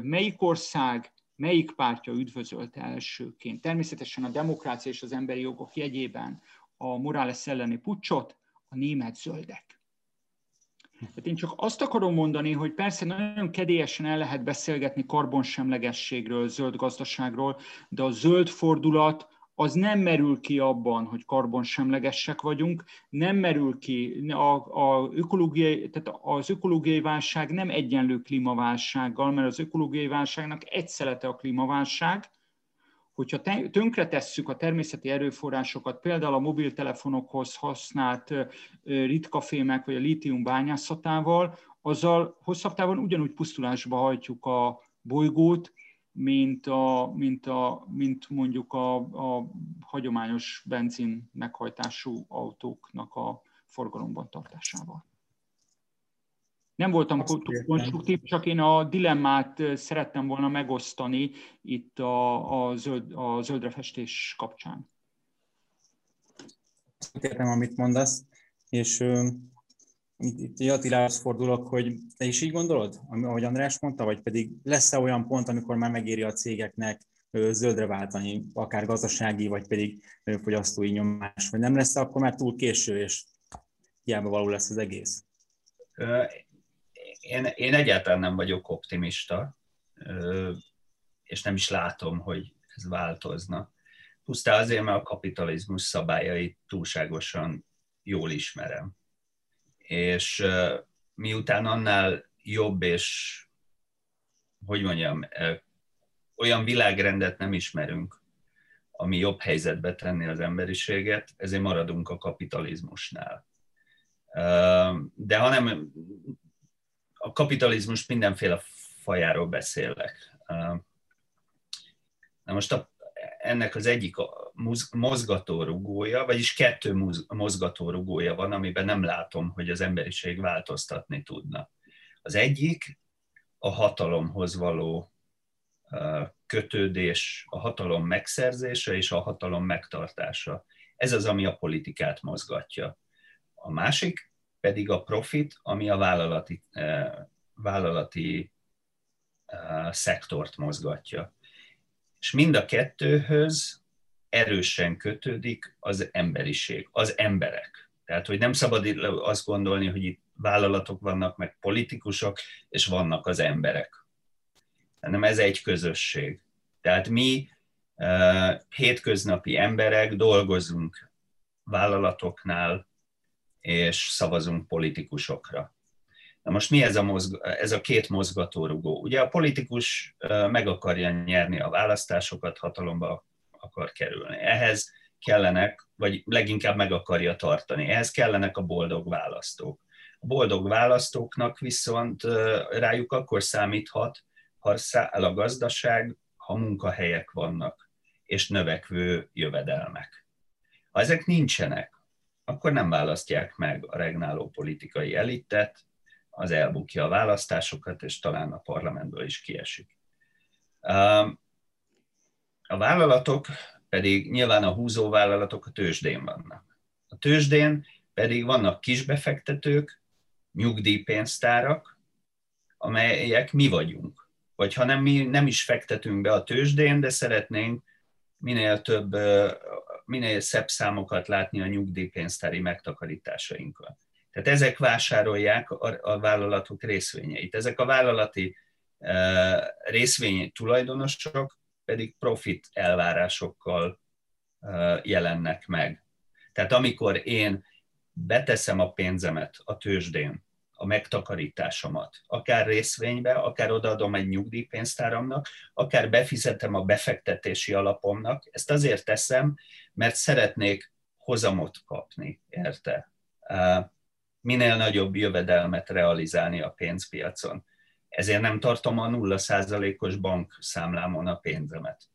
melyik ország, melyik pártja üdvözölte elsőként? Természetesen a demokrácia és az emberi jogok jegyében a Morales elleni puccsot, a német zöldek. Hát én csak azt akarom mondani, hogy persze nagyon kedélyesen el lehet beszélgetni karbonsemlegességről, zöld gazdaságról, de a zöld fordulat az nem merül ki abban, hogy karbonsemlegesek vagyunk, nem merül ki, a, a ökológiai, tehát az ökológiai válság nem egyenlő klímaválsággal, mert az ökológiai válságnak egy szelete a klímaválság. Hogyha tönkretesszük a természeti erőforrásokat, például a mobiltelefonokhoz használt ritkafémek vagy a lítium bányászatával, azzal hosszabb távon ugyanúgy pusztulásba hajtjuk a bolygót, mint, a, mint, a, mint mondjuk a, a hagyományos benzin meghajtású autóknak a forgalomban tartásával. Nem voltam konstruktív, csak én a dilemmát szerettem volna megosztani itt a, a, zöld, a zöldrefestés kapcsán. Értem, amit mondasz, és uh, itt, itt Attilához fordulok, hogy te is így gondolod, ahogy András mondta, vagy pedig lesz-e olyan pont, amikor már megéri a cégeknek zöldre váltani, akár gazdasági, vagy pedig fogyasztói nyomás, vagy nem lesz-e, akkor már túl késő, és hiába való lesz az egész? Én, én egyáltalán nem vagyok optimista, és nem is látom, hogy ez változna. Pusztán azért, mert a kapitalizmus szabályait túlságosan jól ismerem. És miután annál jobb és, hogy mondjam, olyan világrendet nem ismerünk, ami jobb helyzetbe tenni az emberiséget, ezért maradunk a kapitalizmusnál. De ha nem... A kapitalizmus mindenféle fajáról beszélek. Na most a, ennek az egyik mozgatórugója, vagyis kettő mozgatórugója van, amiben nem látom, hogy az emberiség változtatni tudna. Az egyik a hatalomhoz való kötődés, a hatalom megszerzése és a hatalom megtartása. Ez az, ami a politikát mozgatja. A másik pedig a profit, ami a vállalati, eh, vállalati eh, szektort mozgatja. És mind a kettőhöz erősen kötődik az emberiség, az emberek. Tehát, hogy nem szabad azt gondolni, hogy itt vállalatok vannak, meg politikusok, és vannak az emberek. Hanem ez egy közösség. Tehát mi eh, hétköznapi emberek dolgozunk vállalatoknál, és szavazunk politikusokra. Na most mi ez a, mozg- ez a két mozgatórugó? Ugye a politikus meg akarja nyerni a választásokat, hatalomba akar kerülni. Ehhez kellenek, vagy leginkább meg akarja tartani. Ehhez kellenek a boldog választók. A boldog választóknak viszont rájuk akkor számíthat, ha száll a gazdaság, ha munkahelyek vannak, és növekvő jövedelmek. Ha ezek nincsenek, akkor nem választják meg a regnáló politikai elitet, az elbukja a választásokat, és talán a parlamentből is kiesik. A vállalatok pedig nyilván a húzóvállalatok a tőzsdén vannak. A tőzsdén pedig vannak kisbefektetők, nyugdíjpénztárak, amelyek mi vagyunk. Vagy ha nem, mi nem is fektetünk be a tőzsdén, de szeretnénk minél több... minél szebb számokat látni a nyugdíjpénztári megtakarításainkkal. Tehát ezek vásárolják a, a vállalatok részvényeit. Ezek a vállalati uh, részvény tulajdonosok pedig profit elvárásokkal uh, jelennek meg. Tehát amikor én beteszem a pénzemet a tőzsdén, a megtakarításomat, akár részvénybe, akár odaadom egy nyugdíjpénztáramnak, akár befizetem a befektetési alapomnak. Ezt azért teszem, mert szeretnék hozamot kapni, érte? Minél nagyobb jövedelmet realizálni a pénzpiacon. Ezért nem tartom a nulla százalékos bankszámlámon a pénzemet.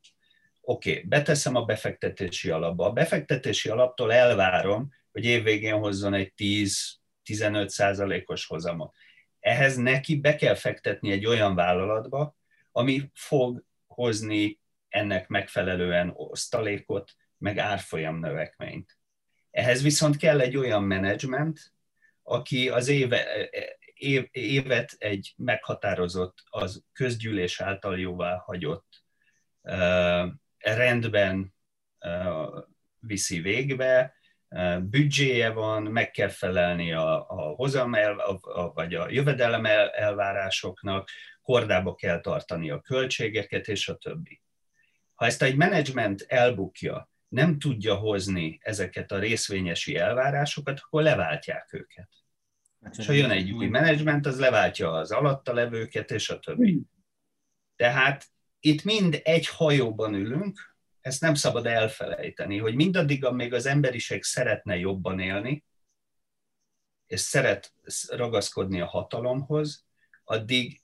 Oké, okay, beteszem a befektetési alapba. A befektetési alaptól elvárom, hogy évvégén hozzon egy tíz-tizenöt százalékos hozamot. Ehhez neki be kell fektetni egy olyan vállalatba, ami fog hozni ennek megfelelően osztalékot, meg árfolyam növekményt. Ehhez viszont kell egy olyan menedzsment, aki az éve, év, évet egy meghatározott, az közgyűlés által jóvá hagyott uh, rendben uh, viszi végbe, büdzséje van, meg kell felelni a, a hozam el, a, vagy a jövedelem el, elvárásoknak, kordába kell tartani a költségeket, és a többi. Ha ezt egy menedzsment elbukja, nem tudja hozni ezeket a részvényesi elvárásokat, akkor leváltják őket. Hát, és ha jön egy új menedzsment, az leváltja az alatta levőket, és a többi. Tehát itt mind egy hajóban ülünk, ezt nem szabad elfelejteni, hogy mindaddig, amíg az emberiség szeretne jobban élni, és szeret ragaszkodni a hatalomhoz, addig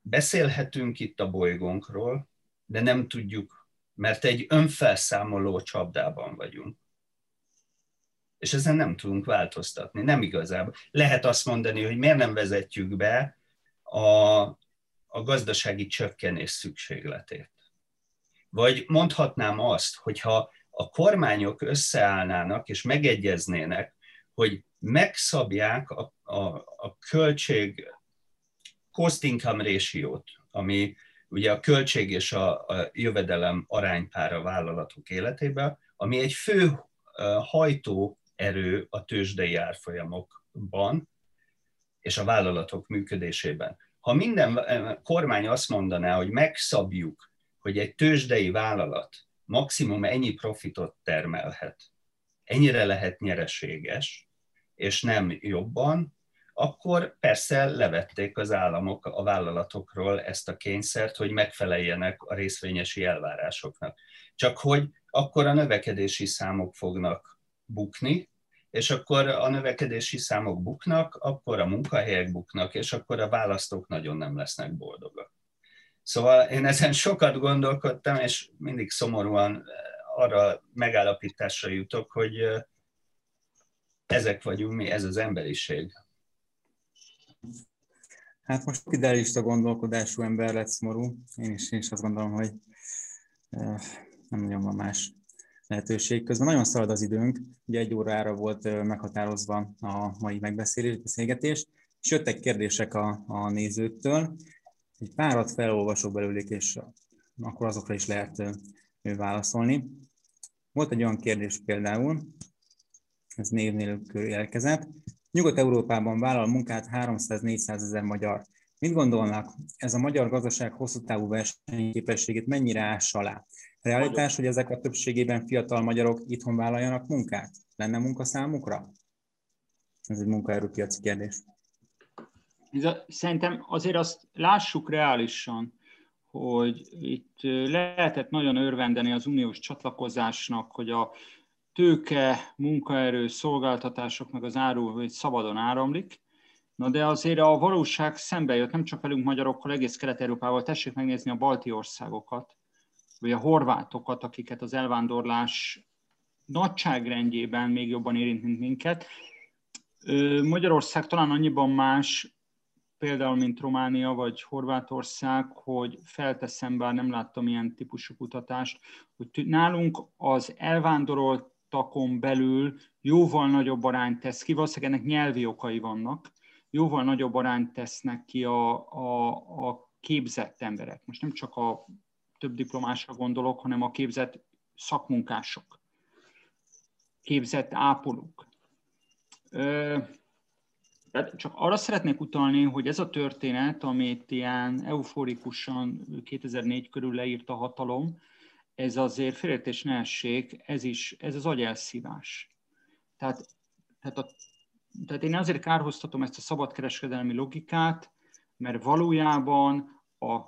beszélhetünk itt a bolygónkról, de nem tudjuk, mert egy önfelszámoló csapdában vagyunk. És ezen nem tudunk változtatni, nem igazából. Lehet azt mondani, hogy miért nem vezetjük be a, a gazdasági csökkenés szükségletét. Vagy mondhatnám azt, hogyha a kormányok összeállnának és megegyeznének, hogy megszabják a, a, a költség cost-income ratio-t, ami ugye a költség és a, a jövedelem aránypára a vállalatok életében, ami egy fő hajtó erő a tőzsdei árfolyamokban és a vállalatok működésében. Ha minden kormány azt mondaná, hogy megszabjuk, hogy egy tőzsdei vállalat maximum ennyi profitot termelhet, ennyire lehet nyereséges, és nem jobban, akkor persze levették az államok a vállalatokról ezt a kényszert, hogy megfeleljenek a részvényesi elvárásoknak. Csak hogy akkor a növekedési számok fognak bukni, és akkor a növekedési számok buknak, akkor a munkahelyek buknak, és akkor a választók nagyon nem lesznek boldogak. Szóval én ezen sokat gondolkodtam, és mindig szomorúan arra megállapításra jutok, hogy ezek vagyunk mi, ez az emberiség. Hát most idealista gondolkodású ember lett szomorú. Én is, én is azt gondolom, hogy nem nagyon van más lehetőség. Közben nagyon szalad az időnk, ugye egy órára volt meghatározva a mai megbeszélés, beszélgetés, és jöttek kérdések a, a nézőktől. Egy párat felolvasok belőlük, és akkor azokra is lehet válaszolni. Volt egy olyan kérdés például, ez név nélkül érkezett. Nyugat-Európában vállal munkát háromszáz-négyszázezer magyar. Mit gondolnak, ez a magyar gazdaság hosszú távú versenyképességét mennyire ássa alá? Realitás, hogy ezek a többségében fiatal magyarok itthon vállaljanak munkát? Lenne munka számukra? Ez egy munkaerőpiaci kérdés. Szerintem azért azt lássuk reálisan, hogy itt lehetett nagyon örvendeni az uniós csatlakozásnak, hogy a tőke, munkaerő, szolgáltatások meg az áru, hogy szabadon áramlik. Na de azért a valóság szembe jött, nem csak velünk magyarokkal, egész Kelet-Európával, tessék megnézni a balti országokat, vagy a horvátokat, akiket az elvándorlás nagyságrendjében még jobban érint, mint minket. Magyarország talán annyiban más, például mint Románia vagy Horvátország, hogy felteszem, bár nem láttam ilyen típusú kutatást, hogy nálunk az elvándoroltakon belül jóval nagyobb arányt tesz ki, valószínűleg ennek nyelvi okai vannak, jóval nagyobb arányt tesznek ki a, a, a képzett emberek. Most nem csak a több diplomásra gondolok, hanem a képzett szakmunkások, képzett ápolók. Ö, Tehát csak arra szeretnék utalni, hogy ez a történet, amit ilyen euforikusan kétezer-négy körül leírt a hatalom, ez azért félértés ne essék, ez is, ez az agyelszívás. Tehát, tehát, a, tehát én azért kárhoztatom ezt a szabadkereskedelmi logikát, mert valójában a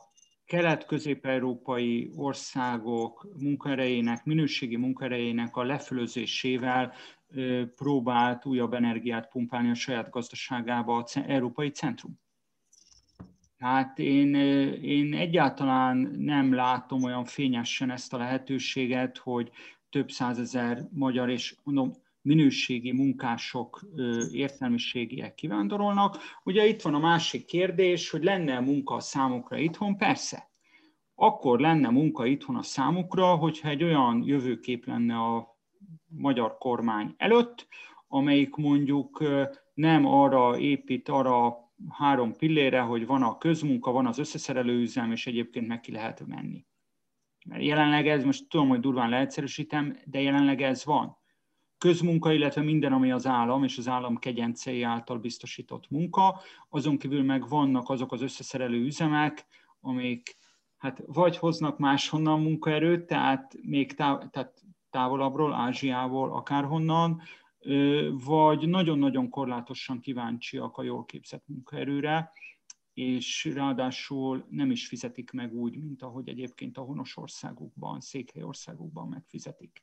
kelet-közép-európai országok munkaerejének, minőségi munkaerejének a lefölözésével próbált újabb energiát pumpálni a saját gazdaságába az európai centrum. Hát én, én egyáltalán nem látom olyan fényesen ezt a lehetőséget, hogy több százezer magyar és mondom, minőségi munkások, értelmiségiek kivándorolnak. Ugye itt van a másik kérdés, hogy lenne munka a számukra itthon? Persze. Akkor lenne munka itthon a számukra, hogyha egy olyan jövőkép lenne a magyar kormány előtt, amelyik mondjuk nem arra épít, arra három pillére, hogy van a közmunka, van az összeszerelőüzem, és egyébként meg ki lehet menni. Mert jelenleg ez, most tudom, hogy durván leegyszerűsítem, de jelenleg ez van. Közmunka, illetve minden, ami az állam és az állam kegyencei által biztosított munka, azon kívül meg vannak azok az összeszerelőüzemek, amik hát vagy hoznak máshonnan munkaerőt, tehát még táv, tehát távolabbról, Ázsiából, akárhonnan, vagy nagyon-nagyon korlátosan kíváncsiak a jól képzett munkaerőre, és ráadásul nem is fizetik meg úgy, mint ahogy egyébként a honos országokban, székhely országokban megfizetik.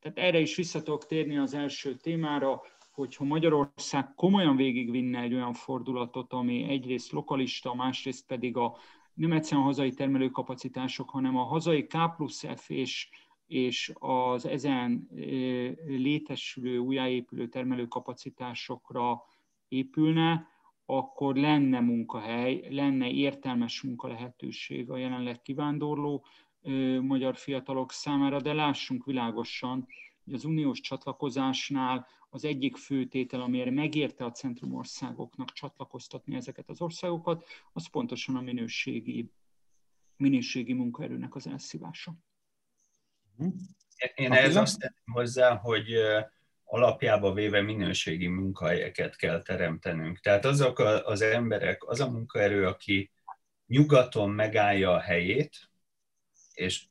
Tehát erre is vissza tudok térni az első témára, hogyha Magyarország komolyan végigvinne egy olyan fordulatot, ami egyrészt lokalista, másrészt pedig a nem egyszerűen a hazai termelőkapacitások, hanem a hazai K plusz F és, és az ezen létesülő, újjáépülő termelőkapacitásokra épülne, akkor lenne munkahely, lenne értelmes munkalehetőség a jelenleg kivándorló magyar fiatalok számára, de lássunk világosan, hogy az uniós csatlakozásnál az egyik fő tétel, amire megérte a centrumországoknak csatlakoztatni ezeket az országokat, az pontosan a minőségi, minőségi munkaerőnek az elszívása. Én ehhez azt tenném hozzá, hogy alapjába véve minőségi munkahelyeket kell teremtenünk. Tehát azok az emberek, az a munkaerő, aki nyugaton megállja a helyét, és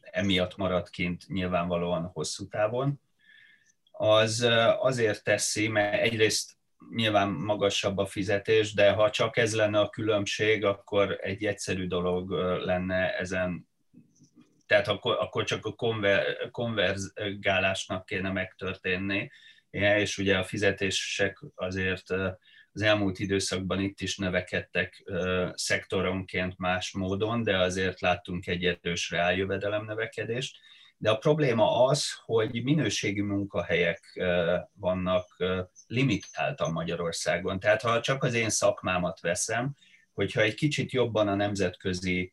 emiatt marad kint nyilvánvalóan hosszú távon, az azért teszi, mert egyrészt nyilván magasabb a fizetés, de ha csak ez lenne a különbség, akkor egy egyszerű dolog lenne ezen, tehát akkor, akkor csak a konver, konvergálásnak kéne megtörténni, és ugye a fizetések azért az elmúlt időszakban itt is növekedtek szektoronként más módon, de azért láttunk egy erős reáljövedelem növekedést. De a probléma az, hogy minőségi munkahelyek vannak limitáltan Magyarországon. Tehát ha csak az én szakmámat veszem, hogyha egy kicsit jobban a nemzetközi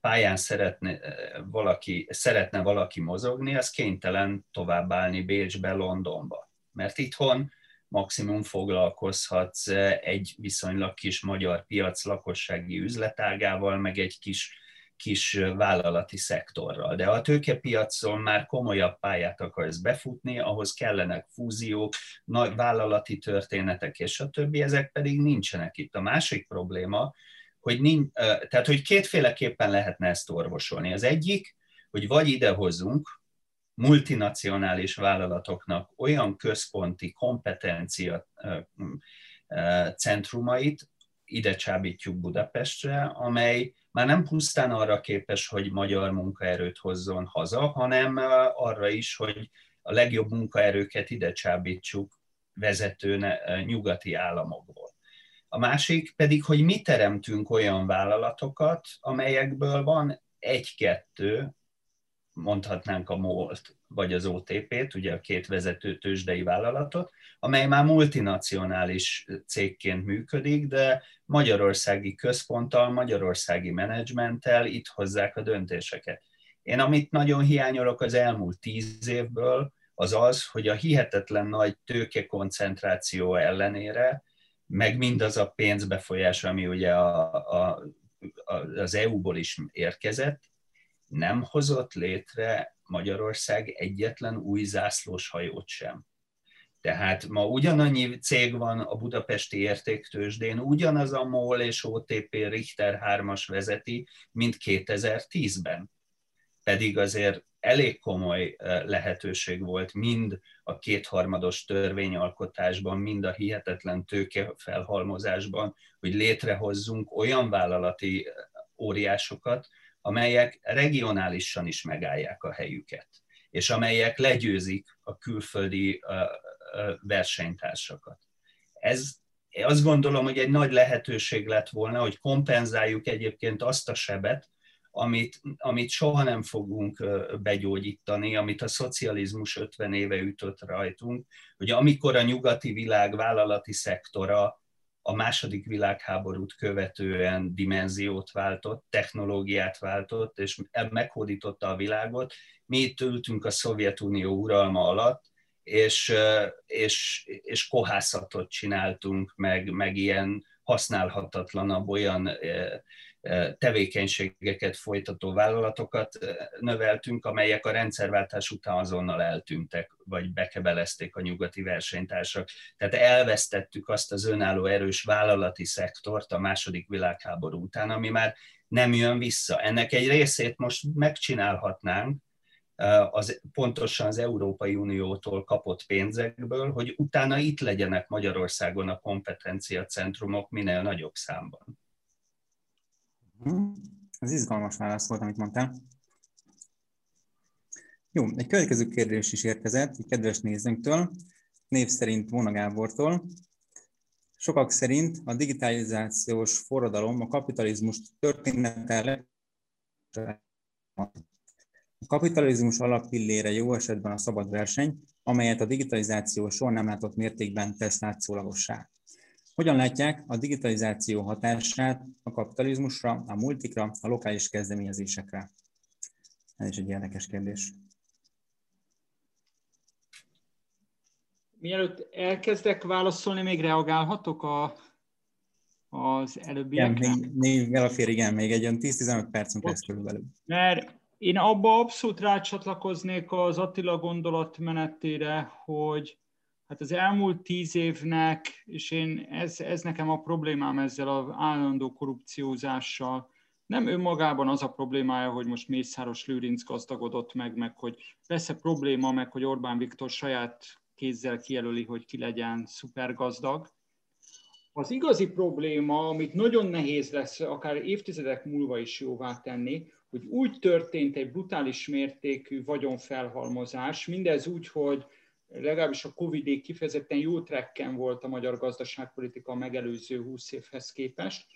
pályán szeretne valaki, szeretne valaki mozogni, az kénytelen továbbállni Bécsbe, Londonba. Mert itthon maximum foglalkozhatsz egy viszonylag kis magyar piac lakossági üzletágával, meg egy kis kis vállalati szektorral. De a tőkepiacon már komolyabb pályát akarsz befutni, ahhoz kellenek fúziók, nagy vállalati történetek és a többi, ezek pedig nincsenek itt. A másik probléma, hogy, nincs, tehát, hogy kétféleképpen lehetne ezt orvosolni. Az egyik, hogy vagy idehozunk multinacionális vállalatoknak olyan központi kompetencia centrumait, ide csábítjuk Budapestre, amely már nem pusztán arra képes, hogy magyar munkaerőt hozzon haza, hanem arra is, hogy a legjobb munkaerőket ide csábítsuk vezető nyugati államokból. A másik pedig, hogy mi teremtünk olyan vállalatokat, amelyekből van egy-kettő, mondhatnánk a MOL-t vagy az o té pét, ugye a két vezető tőzsdei vállalatot, amely már multinacionális cégként működik, de magyarországi központtal, magyarországi menedzsmenttel itt hozzák a döntéseket. Én amit nagyon hiányolok az elmúlt tíz évből, az az, hogy a hihetetlen nagy tőkekoncentráció ellenére, meg mindaz a pénzbefolyás, ami ugye a, a, a, az é u-ból is érkezett, nem hozott létre Magyarország egyetlen új zászlós hajót sem. Tehát ma ugyanannyi cég van a budapesti értéktőzsdén, ugyanaz a MOL és o té pé Richter hármas vezeti, mint kétezer-tízben. Pedig azért elég komoly lehetőség volt mind a kétharmados törvényalkotásban, mind a hihetetlen tőkefelhalmozásban, hogy létrehozzunk olyan vállalati óriásokat, amelyek regionálisan is megállják a helyüket, és amelyek legyőzik a külföldi versenytársakat. Ez, azt gondolom, hogy egy nagy lehetőség lett volna, hogy kompenzáljuk egyébként azt a sebet, amit, amit soha nem fogunk begyógyítani, amit a szocializmus ötven éve ütött rajtunk, hogy amikor a nyugati világ vállalati szektora a második világháborút követően dimenziót váltott, technológiát váltott, és meghódította a világot. Mi itt ültünk a Szovjetunió uralma alatt, és, és, és kohászatot csináltunk, meg, meg ilyen használhatatlanabb olyan tevékenységeket folytató vállalatokat növeltünk, amelyek a rendszerváltás után azonnal eltűntek, vagy bekebelezték a nyugati versenytársak. Tehát elvesztettük azt az önálló erős vállalati szektort a második világháború után, ami már nem jön vissza. Ennek egy részét most megcsinálhatnánk az, pontosan az Európai Uniótól kapott pénzekből, hogy utána itt legyenek Magyarországon a kompetenciacentrumok minél nagyobb számban. Ez izgalmas válasz volt, amit mondtál. Jó, egy következő kérdés is érkezett, egy kedves nézőnktől, név szerint Vona Gábortól. Sokak szerint a digitalizációs forradalom a kapitalizmus történetel. A kapitalizmus alappillére jó esetben a szabad verseny, amelyet a digitalizáció soha nem látott mértékben tesz látszólagossá. Hogyan látják a digitalizáció hatását a kapitalizmusra, a multikra, a lokális kezdeményezésekre? Ez is egy érdekes kérdés. Mielőtt elkezdek válaszolni, még reagálhatok a, az előbbiekre? Igen, még, még elfér, igen, még egy olyan tíz-tizenöt percünk lesz körülbelül. Mert én abba abszolút rácsatlakoznék az Attila gondolatmenetére, hogy hát az elmúlt tíz évnek, és én ez, ez nekem a problémám ezzel az állandó korrupciózással, nem önmagában az a problémája, hogy most Mészáros Lőrinc gazdagodott meg, meg hogy lesz-e probléma, meg hogy Orbán Viktor saját kézzel kijelöli, hogy ki legyen szupergazdag. Az igazi probléma, amit nagyon nehéz lesz akár évtizedek múlva is jóvá tenni, hogy úgy történt egy brutális mértékű vagyonfelhalmozás, mindez úgy, hogy legalábbis a Covid-ig kifejezetten jó trekken volt a magyar gazdaságpolitika a megelőző húsz évhez képest,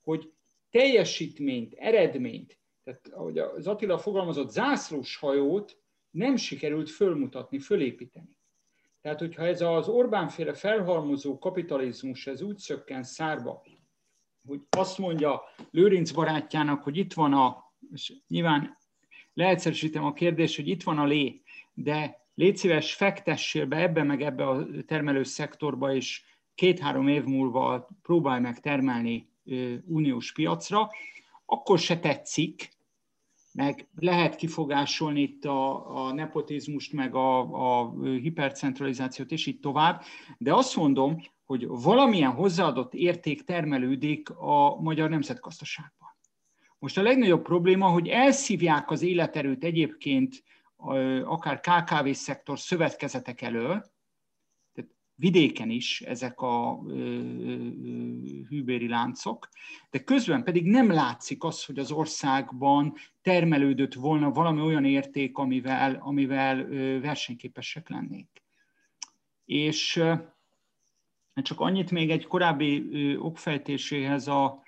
hogy teljesítményt, eredményt, tehát ahogy az Attila fogalmazott, zászlós hajót nem sikerült fölmutatni, fölépíteni. Tehát, hogyha ez az Orbán-féle felhalmozó kapitalizmus, ez úgy szökken szárba, hogy azt mondja Lőrinc barátjának, hogy itt van a, és nyilván leegyszerűsítem a kérdést, hogy itt van a lé, de légy szíves, fektessél be ebbe meg ebbe a termelő szektorba, és két-három év múlva próbálj meg termelni uniós piacra, akkor se tetszik, meg lehet kifogásolni itt a, a nepotizmust, meg a, a hipercentralizációt, és így tovább, de azt mondom, hogy valamilyen hozzáadott érték termelődik a magyar nemzetgazdaságban. Most a legnagyobb probléma, hogy elszívják az életerőt egyébként akár ká ká vé-szektor szövetkezetek elől, tehát vidéken is ezek a hűbéri láncok, de közben pedig nem látszik az, hogy az országban termelődött volna valami olyan érték, amivel, amivel versenyképesek lennék. És csak annyit még egy korábbi okfejtéséhez a,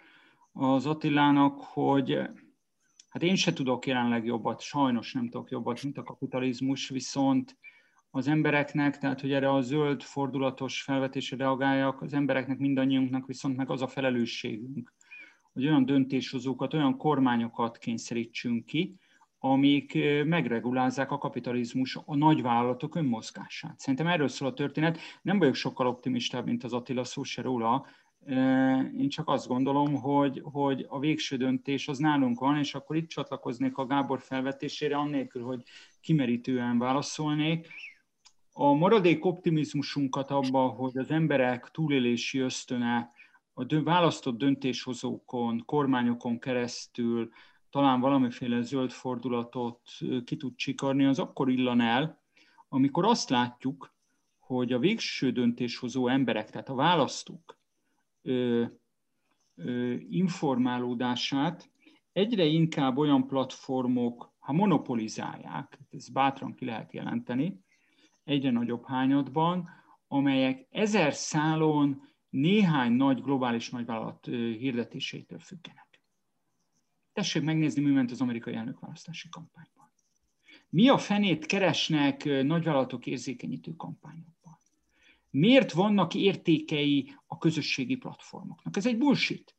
az Attilának, hogy hát én se tudok jelenleg jobbat, sajnos nem tudok jobbat, mint a kapitalizmus, viszont az embereknek, tehát hogy erre a zöld fordulatos felvetésre reagáljak, az embereknek, mindannyiunknak viszont meg az a felelősségünk, hogy olyan döntéshozókat, olyan kormányokat kényszerítsünk ki, amik megregulázzák a kapitalizmus, a nagyvállalatok önmozgását. Szerintem erről szól a történet. Nem vagyok sokkal optimistább, mint az Attila, szó se róla. Én csak azt gondolom, hogy, hogy a végső döntés az nálunk van, és akkor itt csatlakoznék a Gábor felvetésére, annélkül, hogy kimerítően válaszolnék. A maradék optimizmusunkat abban, hogy az emberek túlélési ösztöne a választott döntéshozókon, kormányokon keresztül talán valamiféle zöld fordulatot ki tud csikarni, az akkor illan el, amikor azt látjuk, hogy a végső döntéshozó emberek, tehát a választók, Ö, ö, informálódását egyre inkább olyan platformok, ha monopolizálják, ezt bátran ki lehet jelenteni, egyre nagyobb hányadban, amelyek ezer szálon néhány nagy globális nagyvállalat hirdetéseitől függenek. Tessék megnézni, mi ment az amerikai elnökválasztási kampányban. Mi a fenét keresnek nagyvállalatok érzékenyítő kampányok? Miért vannak értékei a közösségi platformoknak? Ez egy bullshit.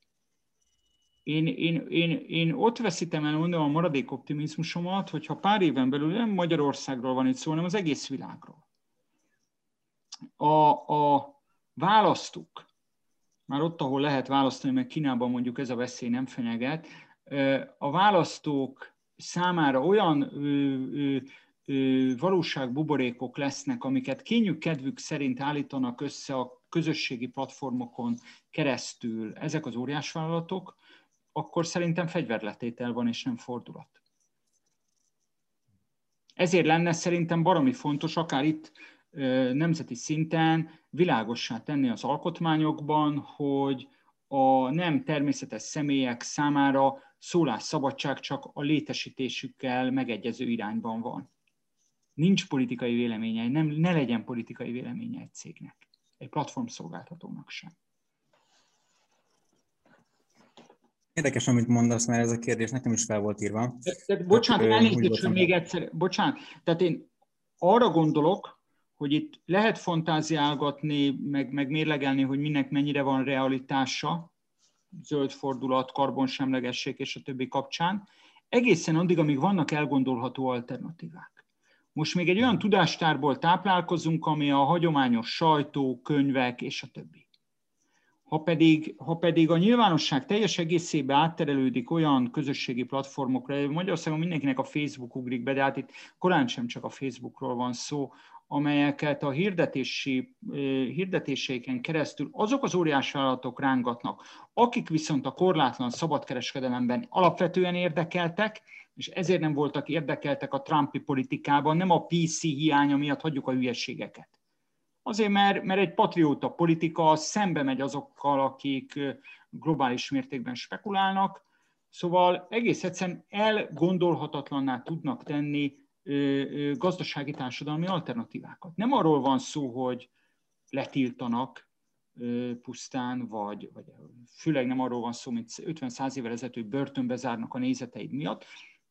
Én, én, én, én ott veszítem el, mondom, a maradék optimizmusomat, hogyha pár éven belül nem Magyarországról van itt szó, hanem az egész világról. A, a választók, már ott, ahol lehet választani, mert Kínában mondjuk ez a veszély nem fenyeget, a választók számára olyan valóságbuborékok lesznek, amiket kényük kedvük szerint állítanak össze a közösségi platformokon keresztül ezek az óriásvállalatok, akkor szerintem fegyverletétel van, és nem fordulat. Ezért lenne szerintem baromi fontos, akár itt nemzeti szinten világossá tenni az alkotmányokban, hogy a nem természetes személyek számára szólásszabadság csak a létesítésükkel megegyező irányban van. Nincs politikai véleménye, nem, ne legyen politikai véleménye egy cégnek, egy platformszolgáltatónak sem. Érdekes, amit mondasz, mert ez a kérdés nekem is fel volt írva. Te, te, bocsánat, elnézést még egyszer, bocsánat. Tehát én arra gondolok, hogy itt lehet fantáziálgatni, meg, meg mérlegelni, hogy minek mennyire van realitása, zöld fordulat, karbonsemlegesség és a többi kapcsán, egészen addig, amíg vannak elgondolható alternatívák. Most még egy olyan tudástárból táplálkozunk, ami a hagyományos sajtó, könyvek és a többi. Ha pedig, ha pedig a nyilvánosság teljes egészébe átterelődik olyan közösségi platformokra, Magyarországon mindenkinek a Facebook ugrik be, de hát itt korán sem csak a Facebookról van szó, amelyeket a hirdetési, hirdetéseiken keresztül azok az óriásvállalatok rángatnak, akik viszont a korlátlan szabadkereskedelemben alapvetően érdekeltek, és ezért nem voltak érdekeltek a Trumpi politikában, nem a pé cé hiánya miatt, hagyjuk a hülyeségeket. Azért, mert, mert egy patrióta politika szembe megy azokkal, akik globális mértékben spekulálnak, szóval egész egyszerűen elgondolhatatlanná tudnak tenni gazdasági társadalmi alternatívákat. Nem arról van szó, hogy letiltanak pusztán, vagy, vagy főleg nem arról van szó, mint ötven-száz évvel ezelőtt, hogy börtönbe zárnak a nézeteid miatt.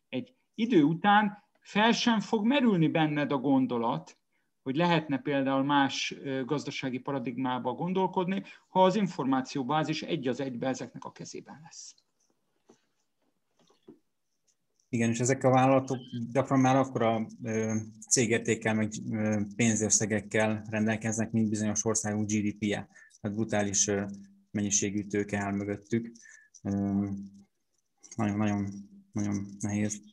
Egy idő után fel sem fog merülni benned a gondolat, hogy lehetne például más gazdasági paradigmába gondolkodni, ha az információbázis egy az egybe ezeknek a kezében lesz. Igen, és ezek a vállalatok gyakran már akkora cégértékkel, meg pénzösszegekkel rendelkeznek, mint bizonyos országunk gé dé pé-je. Tehát brutális mennyiségű tőke áll mögöttük. Nagyon, nagyon, nagyon nehéz.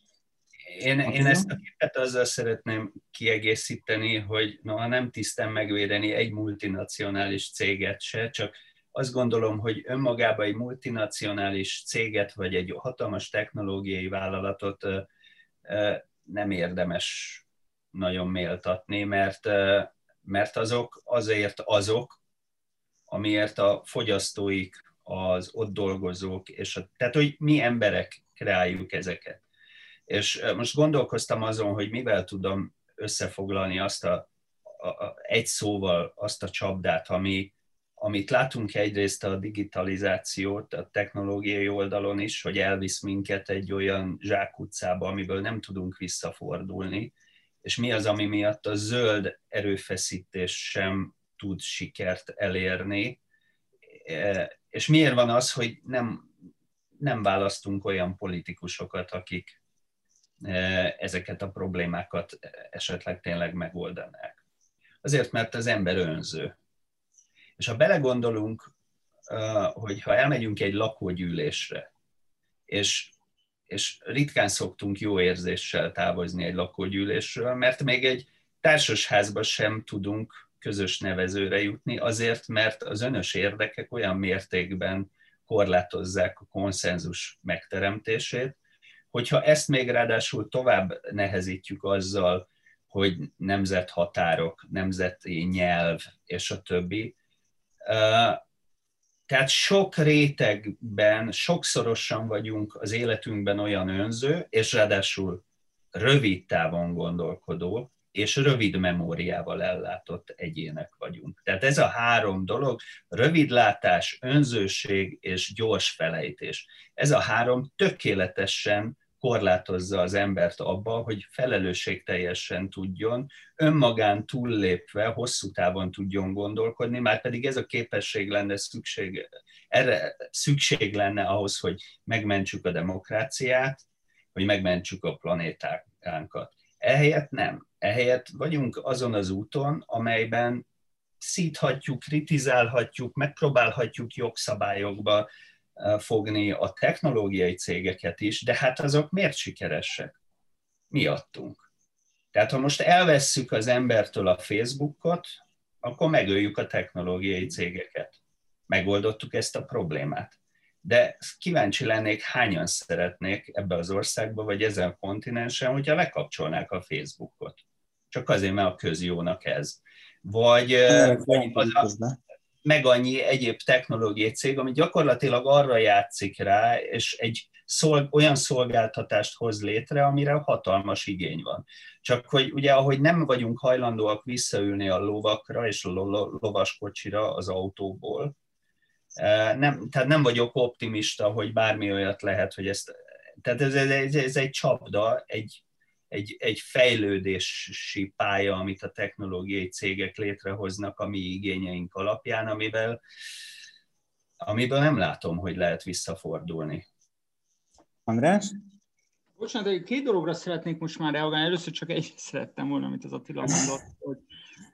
Én, én ezt a képet azzal szeretném kiegészíteni, hogy noha nem tisztem megvédeni egy multinacionális céget se, csak azt gondolom, hogy önmagában egy multinacionális céget, vagy egy hatalmas technológiai vállalatot nem érdemes nagyon méltatni, mert, mert azok azért azok, amiért a fogyasztóik, az ott dolgozók, és a, tehát hogy mi emberek kreáljuk ezeket. És most gondolkoztam azon, hogy mivel tudom összefoglalni azt a, a, a, egy szóval azt a csapdát, ami amit látunk egyrészt a digitalizációt, a technológiai oldalon is, hogy elvisz minket egy olyan zsákutcába, amiből nem tudunk visszafordulni, és mi az, ami miatt a zöld erőfeszítés sem tud sikert elérni, és miért van az, hogy nem, nem választunk olyan politikusokat, akik ezeket a problémákat esetleg tényleg megoldanák. Azért, mert az ember önző. És ha belegondolunk, hogy ha elmegyünk egy lakógyűlésre, és, és ritkán szoktunk jó érzéssel távozni egy lakógyűlésről, mert még egy társasházba sem tudunk közös nevezőre jutni, azért, mert az önös érdekek olyan mértékben korlátozzák a konszenzus megteremtését, hogyha ezt még ráadásul tovább nehezítjük azzal, hogy nemzethatárok, nemzeti nyelv és a többi, tehát sok rétegben, sokszorosan vagyunk az életünkben olyan önző, és ráadásul rövid távon gondolkodó, és rövid memóriával ellátott egyének vagyunk. Tehát ez a három dolog, rövidlátás, önzőség és gyors felejtés. Ez a három tökéletesen korlátozza az embert abba, hogy felelősségteljesen tudjon, önmagán túllépve hosszú távon tudjon gondolkodni, már pedig ez a képesség lenne szükség, erre szükség lenne ahhoz, hogy megmentsük a demokráciát, hogy megmentsük a planétánkat. Ehelyett nem. Ehelyett vagyunk azon az úton, amelyben szíthatjuk, kritizálhatjuk, megpróbálhatjuk jogszabályokba fogni a technológiai cégeket is, de hát azok miért sikeresek? Miattunk. Tehát ha most elvesszük az embertől a Facebookot, akkor megöljük a technológiai cégeket. Megoldottuk ezt a problémát. de kíváncsi lennék, hányan szeretnék ebbe az országba, vagy ezen a kontinensen, hogyha lekapcsolnák a Facebookot. Csak azért, mert a közjónak ez. Vagy, vagy az a, meg annyi egyéb technológiai cég, ami gyakorlatilag arra játszik rá, és egy szol, olyan szolgáltatást hoz létre, amire hatalmas igény van. Csak hogy ugye, ahogy nem vagyunk hajlandóak visszaülni a lovakra és a lovaskocsira az autóból, nem, tehát nem vagyok optimista, hogy bármi olyat lehet, hogy ezt... Tehát ez, ez, ez egy csapda, egy, egy, egy fejlődési pálya, amit a technológiai cégek létrehoznak a mi igényeink alapján, amivel, amiből nem látom, hogy lehet visszafordulni. András? Bocsánat, két dologra szeretnék most már reagálni. Először csak egyet szerettem volna, amit az Attila mondott, hogy...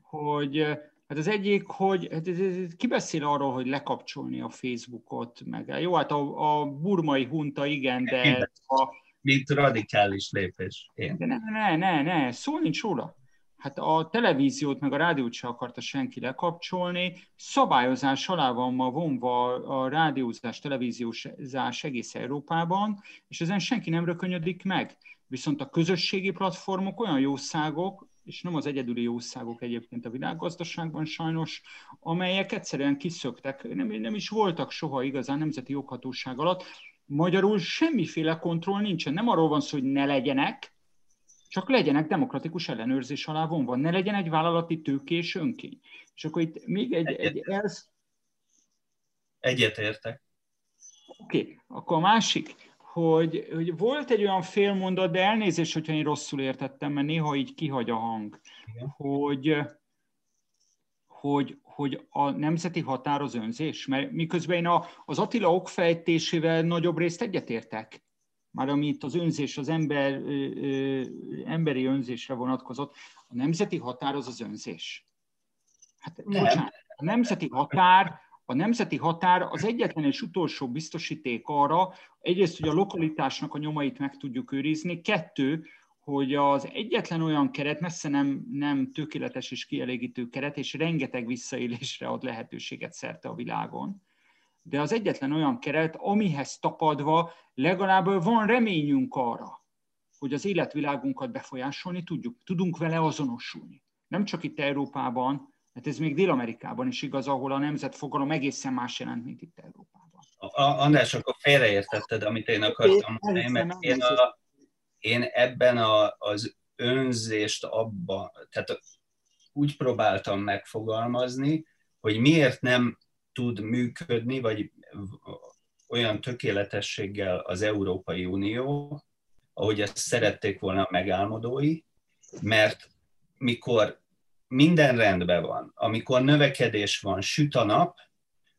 hogy Hát az egyik, hogy hát ez, ez, ki beszél arról, hogy lekapcsolni a Facebookot, meg jó, hát a, a burmai hunta igen, de... A, mint radikális lépés. De ne, ne, ne, ne, szó nincs róla. Hát a televíziót meg a rádiót se akarta senki lekapcsolni, szabályozás alá van ma vonva a rádiózás, televíziózás egész Európában, és ezen senki nem rökönyödik meg. Viszont a közösségi platformok olyan jószágok, és nem az egyedüli országok egyébként a világgazdaságban sajnos, amelyek egyszerűen kiszöktek, nem, nem is voltak soha igazán nemzeti joghatóság alatt. Magyarul semmiféle kontroll nincsen. Nem arról van szó, hogy ne legyenek, csak legyenek demokratikus ellenőrzés alá vonva. Ne legyen egy vállalati tőkés önkény. És akkor itt még egy... Egyetértek. Egy elsz... Egyetértek. Oké, okay. Akkor a másik... Hogy, hogy volt egy olyan félmondat, de elnézést, hogyha én rosszul értettem, mert néha így kihagy a hang, hogy, hogy, hogy a nemzeti határ az önzés. Mert miközben én a, az Attila okfejtésével nagyobb részt egyetértek, már amit az önzés, az ember, ö, ö, emberi önzésre vonatkozott, a nemzeti határ az az önzés. Hát, nem. Bocsánat, a nemzeti határ... A nemzeti határ az egyetlen és utolsó biztosíték arra, egyrészt, hogy a lokalitásnak a nyomait meg tudjuk őrizni, kettő, hogy az egyetlen olyan keret, messze nem, nem tökéletes és kielégítő keret, és rengeteg visszaélésre ad lehetőséget szerte a világon, de az egyetlen olyan keret, amihez tapadva legalább van reményünk arra, hogy az életvilágunkat befolyásolni tudjuk, tudunk vele azonosulni. Nem csak itt Európában, hát ez még Dél-Amerikában is igaz, ahol a nemzetfogalom egészen más jelent, mint itt Európában. A, András, akkor félreértetted, amit én akartam mondani, mert én, a, én ebben a, az önzést abba, tehát úgy próbáltam megfogalmazni, hogy miért nem tud működni, vagy olyan tökéletességgel az Európai Unió, ahogy ezt szerették volna a megálmodói, mert mikor minden rendben van. Amikor növekedés van, süt a nap,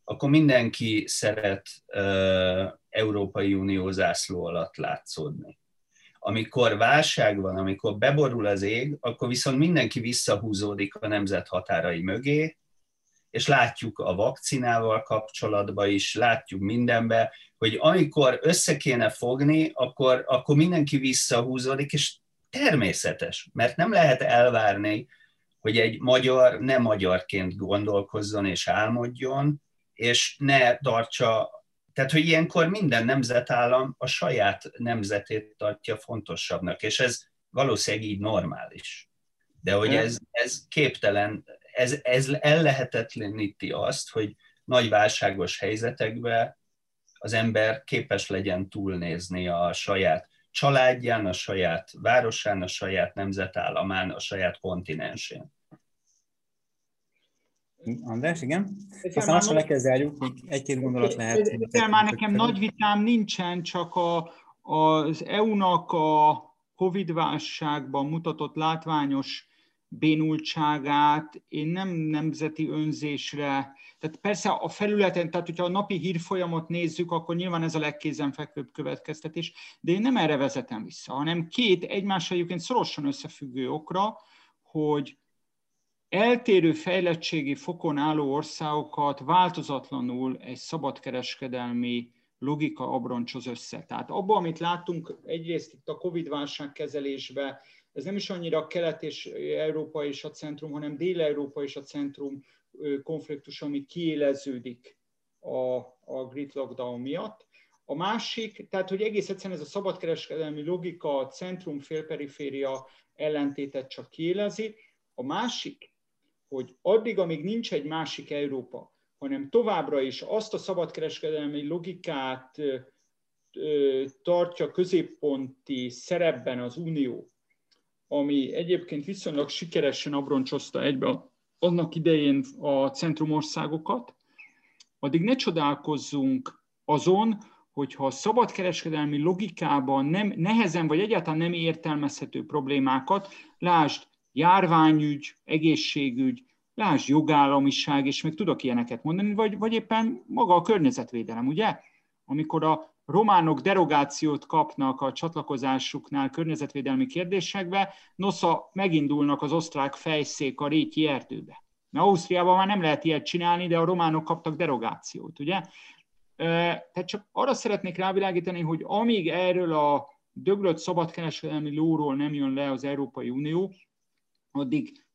akkor mindenki szeret uh, Európai Unió zászló alatt látszódni. Amikor válság van, amikor beborul az ég, akkor viszont mindenki visszahúzódik a nemzet határai mögé, és látjuk a vakcinával kapcsolatban is, látjuk mindenben, hogy amikor össze kéne fogni, akkor, akkor mindenki visszahúzódik, és természetes, mert nem lehet elvárni, hogy egy magyar ne magyarként gondolkozzon és álmodjon, és ne tartsa, tehát hogy ilyenkor minden nemzetállam a saját nemzetét tartja fontosabbnak, és ez valószínűleg így normális. De hogy ez, ez képtelen, ez, ez ellehetetleníti azt, hogy nagy válságos helyzetekben az ember képes legyen túlnézni a saját családján, a saját városán, a saját nemzetállamán, a saját kontinensén. András, igen? Aztán azt le kell zárjuk, még egy-két gondolat lehet. Ezzel már nekem nagy vitám nincsen, csak a, az é u-nak a Covid-válságban mutatott látványos bénultságát én nem nemzeti önzésre, tehát persze a felületen, tehát hogyha a napi hírfolyamot nézzük, akkor nyilván ez a legkézenfekvőbb következtetés, de én nem erre vezetem vissza, hanem két egymással egyébként szorosan összefüggő okra, hogy eltérő fejlettségi fokon álló országokat változatlanul egy szabadkereskedelmi logika abroncsoz össze. Tehát abban, amit láttunk egyrészt itt a Covid-válság kezelésben, ez nem is annyira a kelet és Európa és a centrum, hanem Dél-Európa és a centrum konfliktus, ami kiéleződik a, a grid lockdown miatt. A másik, tehát hogy egész egyszerűen ez a szabadkereskedelmi logika, a centrum-félperiféria ellentétet csak kiélezi. A másik, hogy addig, amíg nincs egy másik Európa, hanem továbbra is azt a szabadkereskedelmi logikát ö, tartja középponti szerepben az Unió, ami egyébként viszonylag sikeresen abroncsozta egybe annak idején a centrumországokat, addig ne csodálkozzunk azon, hogyha a szabadkereskedelmi logikában nem, nehezen vagy egyáltalán nem értelmezhető problémákat, lásd járványügy, egészségügy, lásd jogállamiság, és még tudok ilyeneket mondani, vagy, vagy éppen maga a környezetvédelem, ugye? Amikor a románok derogációt kapnak a csatlakozásuknál környezetvédelmi kérdésekbe, nosza megindulnak az osztrák fejszék a réti erdőbe. Na, Ausztriában már nem lehet ilyet csinálni, de a románok kaptak derogációt, ugye? Tehát csak arra szeretnék rávilágítani, hogy amíg erről a döglött szabadkereskedelmi lóról nem jön le az Európai Unió, addig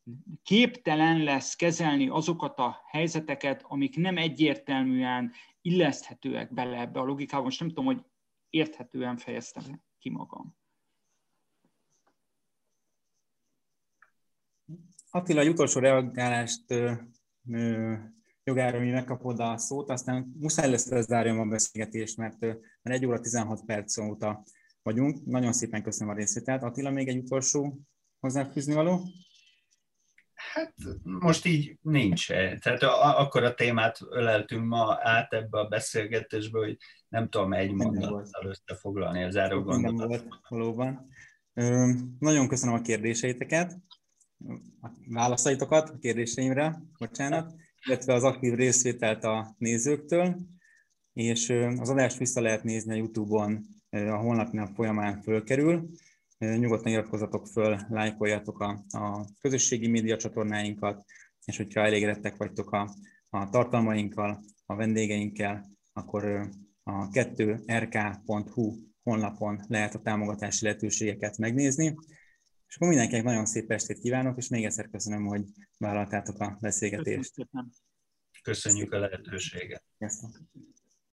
képtelen lesz kezelni azokat a helyzeteket, amik nem egyértelműen illeszthetőek bele ebbe a logikába. Most nem tudom, hogy érthetően fejeztem ki magam. Attila, egy utolsó reagálást jogára, ami megkapod a szót, aztán muszáj lesz lezárjam a beszélgetést, mert, mert egy óra tizenhat perc óta vagyunk. Nagyon szépen köszönöm a részvételt. Attila, még egy utolsó hozzáfűzni való? Hát most így nincs. Tehát akkor a témát öleltünk ma át ebbe a beszélgetésbe, hogy nem tudom egy mondattal összefoglalni a záró gondolatot. Valóban. Ö, nagyon köszönöm a kérdéseiteket, a válaszaitokat a kérdéseimre, bocsánat, illetve az aktív részvételt a nézőktől, és az adást vissza lehet nézni a YouTube-on, a holnapi nap folyamán fölkerül. Nyugodtan iratkozzatok föl, lájkoljatok a, a közösségi média csatornáinkat, és hogyha elégedettek vagytok a, a tartalmainkkal, a vendégeinkkel, akkor a kettő er ká pont hú honlapon lehet a támogatási lehetőségeket megnézni. És akkor mindenkinek nagyon szép estét kívánok, és még egyszer köszönöm, hogy vállaltátok a beszélgetést. Köszönjük a lehetőséget. Köszönöm.